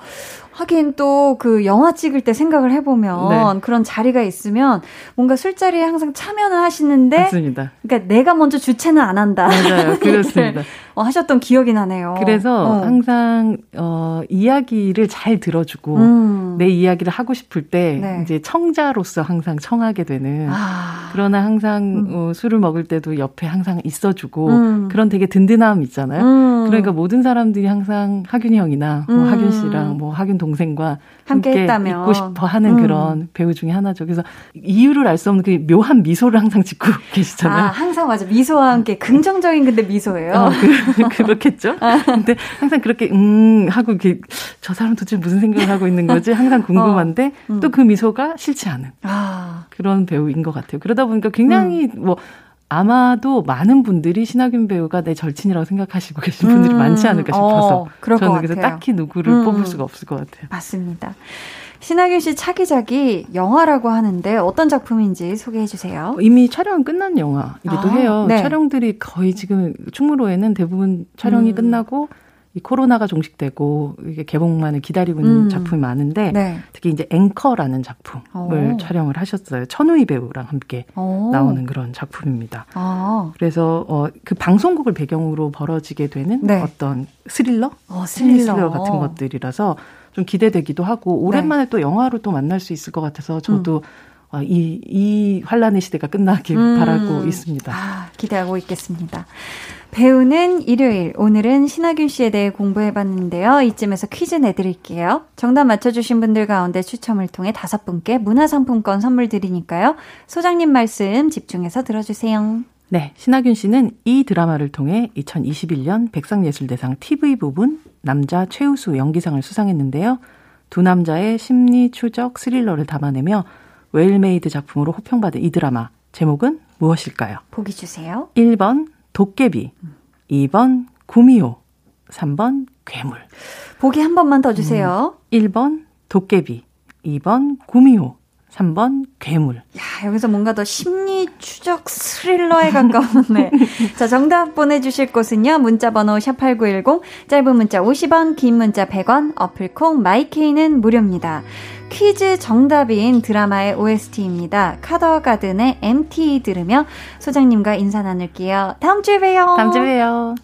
하긴 또 그 영화 찍을 때 생각을 해보면 네. 그런 자리가 있으면 뭔가 술자리에 항상 참여는 하시는데 맞습니다. 그러니까 내가 먼저 주체는 안 한다. 맞아요. 그렇습니다. 어, 하셨던 기억이 나네요. 그래서 어. 항상 어, 이야기를 잘 들어주고 음. 내 이야기를 하고 싶을 때 네. 이제 청자로서 항상 청하게 되는 아. 그러나 항상 음. 어, 술을 먹을 때도 옆에 항상 있어주고 음. 그런 되게 든든함 있잖아요. 음. 그러니까 모든 사람들이 항상 하균이 형이나 음. 뭐 하균 씨랑 뭐 하균 동생과 함께, 함께 했다며. 있고 싶어 하는 음. 그런 배우 중에 하나죠. 그래서 이유를 알 수 없는 그 묘한 미소를 항상 짓고 계시잖아요. 아, 항상 맞아. 미소와 함께 긍정적인 근데 미소예요. 어, 그, 그렇겠죠. 근데 항상 그렇게 음 하고 이렇게 저 사람 도대체 무슨 생각을 하고 있는 거지? 항상 궁금한데 어, 음. 또 그 미소가 싫지 않은 아. 그런 배우인 것 같아요. 그러다 보니까 굉장히 음. 뭐 아마도 많은 분들이 신하균 배우가 내 절친이라고 생각하시고 계신 분들이 음, 많지 않을까 싶어서 어, 그럴 저는 것 그래서 같아요. 딱히 누구를 음, 뽑을 수가 없을 것 같아요. 맞습니다. 신하균 씨 차기작이 영화라고 하는데 어떤 작품인지 소개해 주세요. 이미 촬영은 끝난 영화이기도 아, 해요. 네. 촬영들이 거의 지금 충무로에는 대부분 촬영이 음. 끝나고 이 코로나가 종식되고 이게 개봉만을 기다리고 있는 음. 작품이 많은데 네. 특히 이제 앵커라는 작품을 오. 촬영을 하셨어요. 천우희 배우랑 함께 오. 나오는 그런 작품입니다. 아. 그래서 어, 그 방송국을 배경으로 벌어지게 되는 네. 어떤 스릴러? 어, 스릴러, 스릴러 같은 것들이라서 좀 기대되기도 하고 오랜만에 네. 또 영화로 또 만날 수 있을 것 같아서 저도 음. 이, 이 환란의 시대가 끝나길 음. 바라고 있습니다. 아, 기대하고 있겠습니다. 배우는 일요일, 오늘은 신하균 씨에 대해 공부해봤는데요. 이쯤에서 퀴즈 내드릴게요. 정답 맞춰주신 분들 가운데 추첨을 통해 다섯 분께 문화상품권 선물 드리니까요. 소장님 말씀 집중해서 들어주세요. 네, 신하균 씨는 이 드라마를 통해 이천이십일 년 백상예술대상 티비 부분 남자 최우수 연기상을 수상했는데요. 두 남자의 심리 추적 스릴러를 담아내며 웰메이드 작품으로 호평받은 이 드라마 제목은 무엇일까요? 보기 주세요. 일 번 도깨비, 이 번 구미호, 삼 번 괴물. 보기 한 번만 더 주세요. 음, 일 번 도깨비, 이 번 구미호, 삼 번 괴물. 야, 여기서 뭔가 더 심리 추적 스릴러에 가까웠네. 자, 정답 보내주실 곳은요. 문자번호 샵팔구일공, 짧은 문자 오십 원, 긴 문자 백 원, 어플콩 마이케이는 무료입니다. 퀴즈 정답인 드라마의 오에스티입니다. 카더가든의 엠티 들으며 소장님과 인사 나눌게요. 다음 주에 봬요. 다음 주에 봬요.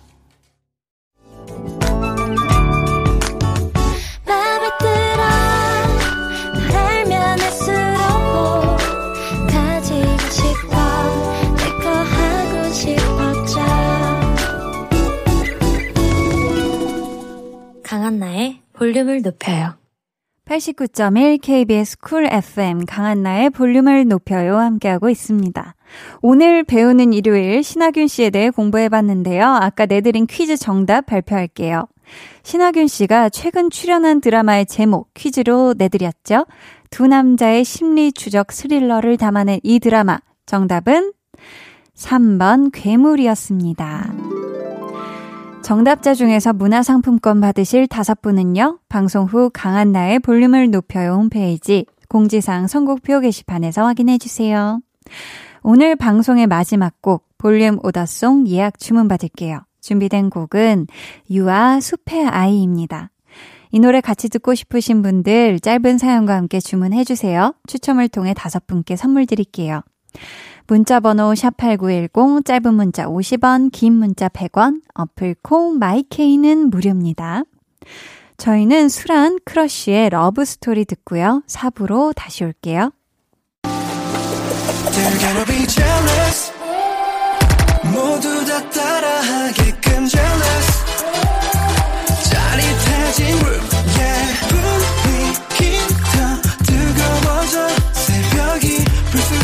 강한나의 볼륨을 높여요. 팔십구 점 일 케이비에스 쿨 에프엠 강한나의 볼륨을 높여요 함께하고 있습니다. 오늘 배우는 일요일 신하균 씨에 대해 공부해봤는데요. 아까 내드린 퀴즈 정답 발표할게요. 신하균 씨가 최근 출연한 드라마의 제목 퀴즈로 내드렸죠. 두 남자의 심리 추적 스릴러를 담아낸 이 드라마 정답은 삼 번 괴물이었습니다. 정답자 중에서 문화상품권 받으실 다섯 분은요. 방송 후 강한나의 볼륨을 높여요 홈페이지 공지사항 선곡표 게시판에서 확인해주세요. 오늘 방송의 마지막 곡 볼륨 오더송 예약 주문 받을게요. 준비된 곡은 유아 숲의 아이입니다. 이 노래 같이 듣고 싶으신 분들 짧은 사연과 함께 주문해주세요. 추첨을 통해 다섯 분께 선물 드릴게요. 문자번호 샵팔구일공, 짧은 문자 오십 원, 긴 문자 백 원, 어플 콩, 마이케이는 무료입니다. 저희는 술한 크러쉬의 러브스토리 듣고요. 사 부로 다시 올게요. They're gonna be jealous. 모두 다 따라하게끔 jealous. 짜릿해진 room, yeah. 분위기 더 뜨거워져 새벽이 불쑥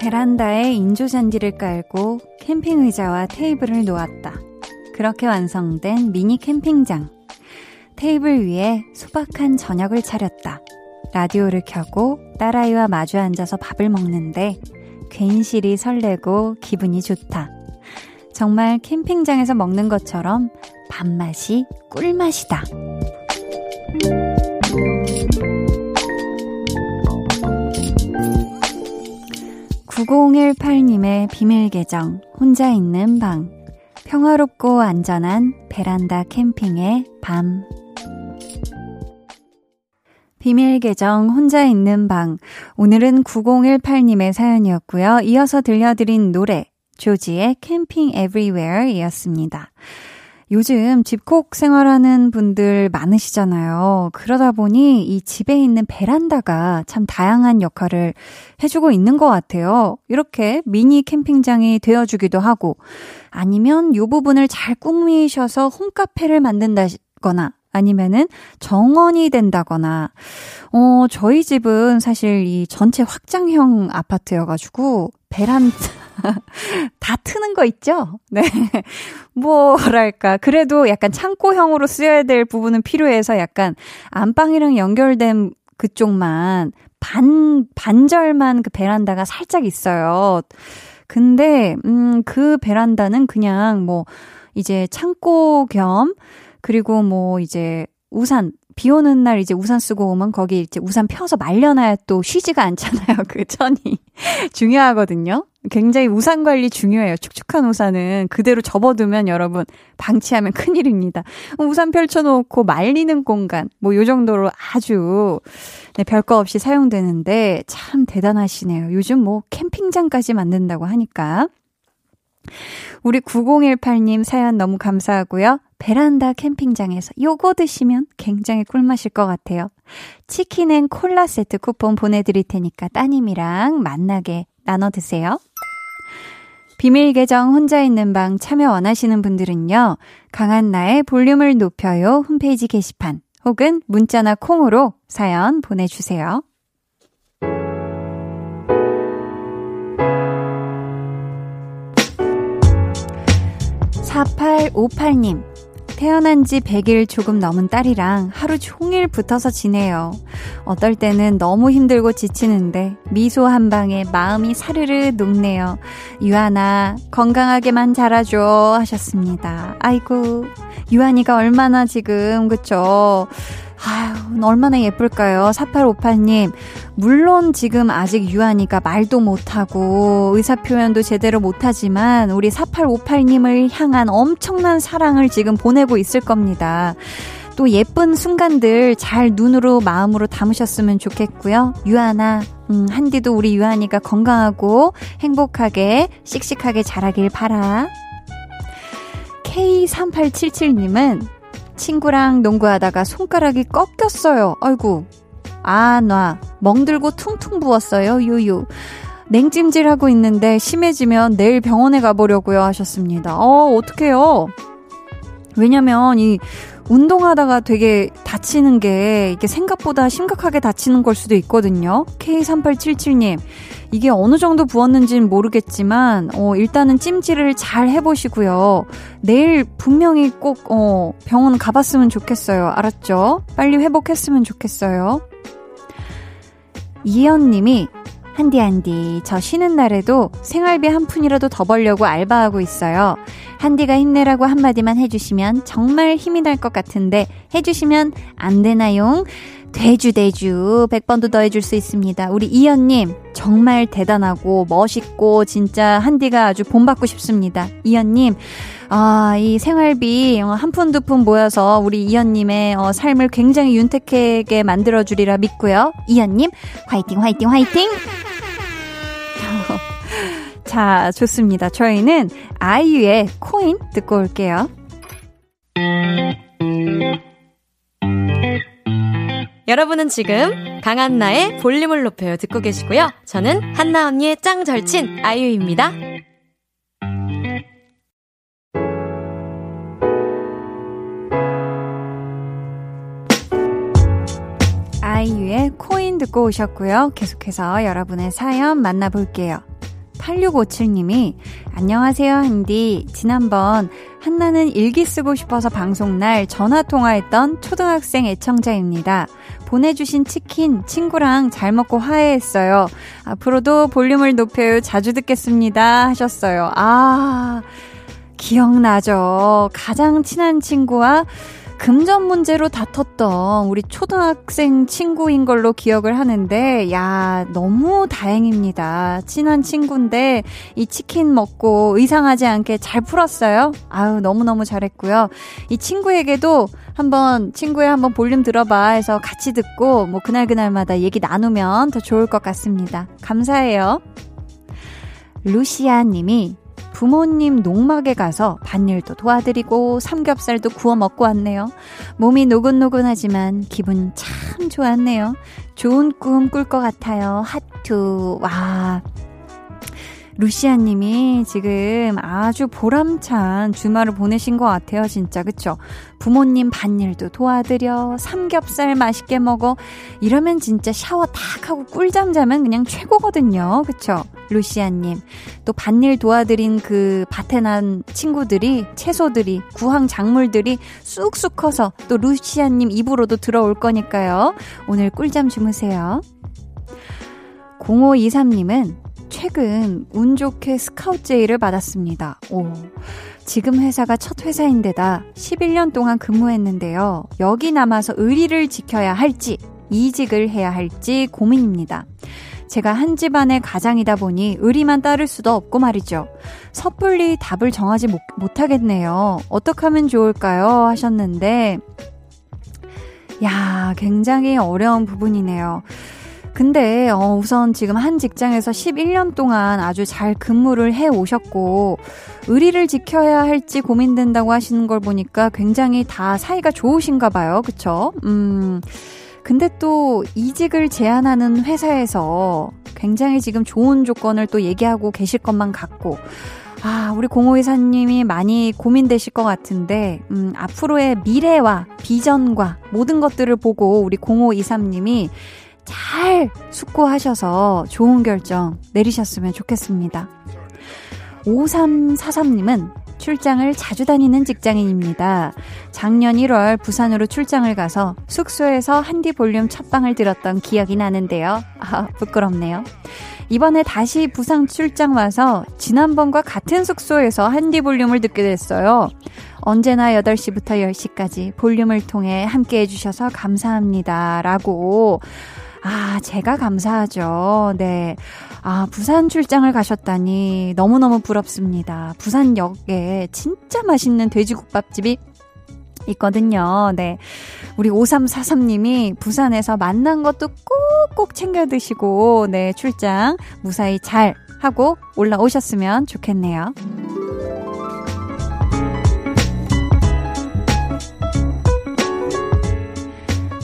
베란다에 인조잔디를 깔고 캠핑 의자와 테이블을 놓았다. 그렇게 완성된 미니 캠핑장. 테이블 위에 소박한 저녁을 차렸다. 라디오를 켜고 딸아이와 마주 앉아서 밥을 먹는데 괜시리 설레고 기분이 좋다. 정말 캠핑장에서 먹는 것처럼 밥맛이 꿀맛이다. 구공일팔님의 비밀 계정 혼자 있는 방 평화롭고 안전한 베란다 캠핑의 밤. 비밀 계정 혼자 있는 방 오늘은 구공일팔님의 사연이었고요. 이어서 들려드린 노래 조지의 캠핑 에브리웨어 이었습니다. 요즘 집콕 생활하는 분들 많으시잖아요. 그러다 보니 이 집에 있는 베란다가 참 다양한 역할을 해주고 있는 것 같아요. 이렇게 미니 캠핑장이 되어주기도 하고 아니면 이 부분을 잘 꾸미셔서 홈카페를 만든다거나 아니면은 정원이 된다거나 어 저희 집은 사실 이 전체 확장형 아파트여가지고 베란다 다 트는 거 있죠? 네. 뭐랄까. 그래도 약간 창고형으로 쓰여야 될 부분은 필요해서 약간 안방이랑 연결된 그쪽만 반, 반절만 그 베란다가 살짝 있어요. 근데, 음, 그 베란다는 그냥 뭐 이제 창고 겸 그리고 뭐 이제 우산. 비 오는 날 이제 우산 쓰고 오면 거기 이제 우산 펴서 말려놔야 또 쉬지가 않잖아요. 그 천이. 중요하거든요. 굉장히 우산 관리 중요해요. 축축한 우산은 그대로 접어두면 여러분 방치하면 큰일입니다. 우산 펼쳐놓고 말리는 공간 뭐 요 정도로 아주 네, 별거 없이 사용되는데 참 대단하시네요. 요즘 뭐 캠핑장까지 만든다고 하니까. 우리 구공일팔님 사연 너무 감사하고요. 베란다 캠핑장에서 요거 드시면 굉장히 꿀맛일 것 같아요. 치킨 앤 콜라 세트 쿠폰 보내드릴 테니까 따님이랑 만나게 나눠 드세요. 비밀 계정 혼자 있는 방 참여 원하시는 분들은요. 강한나의 볼륨을 높여요 홈페이지 게시판 혹은 문자나 콩으로 사연 보내주세요. 사팔오팔 님, 태어난 지 백 일 조금 넘은 딸이랑 하루 종일 붙어서 지내요. 어떨 때는 너무 힘들고 지치는데 미소 한 방에 마음이 사르르 녹네요. 유아나 건강하게만 자라줘 하셨습니다. 아이고, 유한이가 얼마나 지금 그쵸? 아유, 얼마나 예쁠까요? 사팔오팔 님, 물론 지금 아직 유한이가 말도 못하고 의사표현도 제대로 못하지만 우리 사팔오팔 님을 향한 엄청난 사랑을 지금 보내고 있을 겁니다. 또 예쁜 순간들 잘 눈으로 마음으로 담으셨으면 좋겠고요. 유한아, 음, 한디도 우리 유한이가 건강하고 행복하게 씩씩하게 자라길 바라. 케이 삼팔칠칠 님은 친구랑 농구하다가 손가락이 꺾였어요. 아이고, 아, 나 멍들고 퉁퉁 부었어요. 요요. 냉찜질하고 있는데 심해지면 내일 병원에 가보려고요 하셨습니다. 어, 어떡해요? 왜냐면 이 운동하다가 되게 다치는 게 이게 생각보다 심각하게 다치는 걸 수도 있거든요. 케이 삼팔칠칠 님, 이게 어느 정도 부었는지는 모르겠지만 어, 일단은 찜질을 잘 해보시고요. 내일 분명히 꼭 어, 병원 가봤으면 좋겠어요. 알았죠? 빨리 회복했으면 좋겠어요. 이현님이, 한디 한디, 저 쉬는 날에도 생활비 한 푼이라도 더 벌려고 알바하고 있어요. 한디가 힘내라고 한마디만 해주시면 정말 힘이 날 것 같은데 해주시면 안 되나요? 대주 대주, 백 번도 더 해줄 수 있습니다. 우리 이현님 정말 대단하고 멋있고 진짜 한디가 아주 본받고 싶습니다. 이현님, 아, 이 생활비 한 푼 두 푼 모여서 우리 이현님의 어, 삶을 굉장히 윤택하게 만들어주리라 믿고요. 이현님 화이팅 화이팅 화이팅. 자, 좋습니다. 저희는 아이유의 코인 듣고 올게요. 여러분은 지금 강한나의 볼륨을 높여요 듣고 계시고요. 저는 한나 언니의 짱 절친 아이유입니다. 아이유의 코인 듣고 오셨고요. 계속해서 여러분의 사연 만나볼게요. 팔육오칠 님이 안녕하세요 한디, 지난번 한나는 일기 쓰고 싶어서 방송날 전화통화했던 초등학생 애청자입니다. 보내주신 치킨 친구랑 잘 먹고 화해했어요. 앞으로도 볼륨을 높여요 자주 듣겠습니다 하셨어요. 아, 기억나죠. 가장 친한 친구와 금전 문제로 다퉜던 우리 초등학생 친구인 걸로 기억을 하는데, 야, 너무 다행입니다. 친한 친구인데 이 치킨 먹고 의상하지 않게 잘 풀었어요. 아유, 너무너무 잘했고요. 이 친구에게도 한번, 친구야 한번 볼륨 들어봐 해서 같이 듣고 뭐 그날그날마다 얘기 나누면 더 좋을 것 같습니다. 감사해요. 루시아 님이 부모님 농막에 가서 밭일도 도와드리고 삼겹살도 구워 먹고 왔네요. 몸이 노곤노곤하지만 기분 참 좋았네요. 좋은 꿈 꿀 것 같아요. 하트. 와, 루시아님이 지금 아주 보람찬 주말을 보내신 것 같아요. 진짜 그쵸? 부모님 밭일도 도와드려, 삼겹살 맛있게 먹어, 이러면 진짜 샤워 딱 하고 꿀잠 자면 그냥 최고거든요. 그쵸? 루시아님, 또 밭일 도와드린 그 밭에 난 친구들이, 채소들이, 구황 작물들이 쑥쑥 커서 또 루시아님 입으로도 들어올 거니까요. 오늘 꿀잠 주무세요. 공오이삼 님은 최근 운 좋게 스카웃 제의를 받았습니다. 오, 지금 회사가 첫 회사인데다 십일 년 동안 근무했는데요. 여기 남아서 의리를 지켜야 할지 이직을 해야 할지 고민입니다. 제가 한 집안의 가장이다 보니 의리만 따를 수도 없고 말이죠. 섣불리 답을 정하지 못, 못하겠네요. 어떻게 하면 좋을까요? 하셨는데, 야, 굉장히 어려운 부분이네요. 근데 어, 우선 지금 한 직장에서 십일 년 동안 아주 잘 근무를 해오셨고 의리를 지켜야 할지 고민된다고 하시는 걸 보니까 굉장히 다 사이가 좋으신가 봐요. 그쵸? 음, 근데 또 이직을 제안하는 회사에서 굉장히 지금 좋은 조건을 또 얘기하고 계실 것만 같고, 아, 우리 공호이사님이 많이 고민되실 것 같은데, 음, 앞으로의 미래와 비전과 모든 것들을 보고 우리 공호이삼님이 잘 숙고하셔서 좋은 결정 내리셨으면 좋겠습니다. 오삼사삼 님은 출장을 자주 다니는 직장인입니다. 작년 일월 부산으로 출장을 가서 숙소에서 한디 볼륨 첫방을 들었던 기억이 나는데요. 아, 부끄럽네요. 이번에 다시 부산 출장 와서 지난번과 같은 숙소에서 한디 볼륨을 듣게 됐어요. 언제나 여덟 시부터 열 시까지 볼륨을 통해 함께해 주셔서 감사합니다. 라고. 아, 제가 감사하죠. 네. 아, 부산 출장을 가셨다니 너무너무 부럽습니다. 부산역에 진짜 맛있는 돼지국밥집이 있거든요. 네. 우리 오삼사삼 님이 부산에서 만난 것도 꼭꼭 챙겨 드시고, 네, 출장 무사히 잘 하고 올라오셨으면 좋겠네요.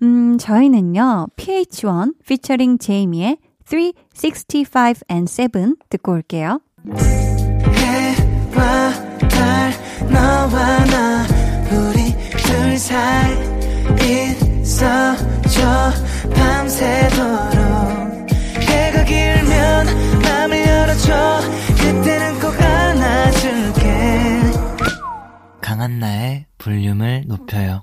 음, 저희는요, 피에이치원 피처링 제이미의 쓰리 식스티 파이브 앤 세븐 듣고 올게요. 해와 달 너와 나 우리 둘 사이 있어줘 밤새도록 해가 길면 맘을 열어줘 그때는 꼭 안아줄게 강한나의 볼륨을 높여요.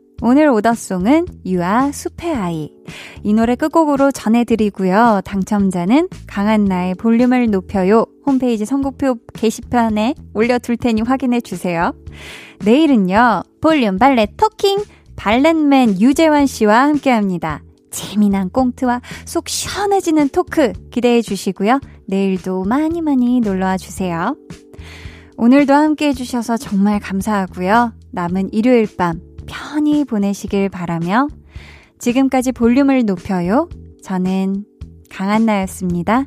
오늘 오더송은 유아 숲의 아이. 이 노래 끝곡으로 전해드리고요. 당첨자는 강한나의 볼륨을 높여요. 홈페이지 선곡표 게시판에 올려둘 테니 확인해주세요. 내일은요. 볼륨 발레 토킹 발렛맨 유재환 씨와 함께합니다. 재미난 꽁트와 속 시원해지는 토크 기대해 주시고요. 내일도 많이 많이 놀러와 주세요. 오늘도 함께해 주셔서 정말 감사하고요. 남은 일요일 밤 편히 보내시길 바라며 지금까지 볼륨을 높여요. 저는 강한나였습니다.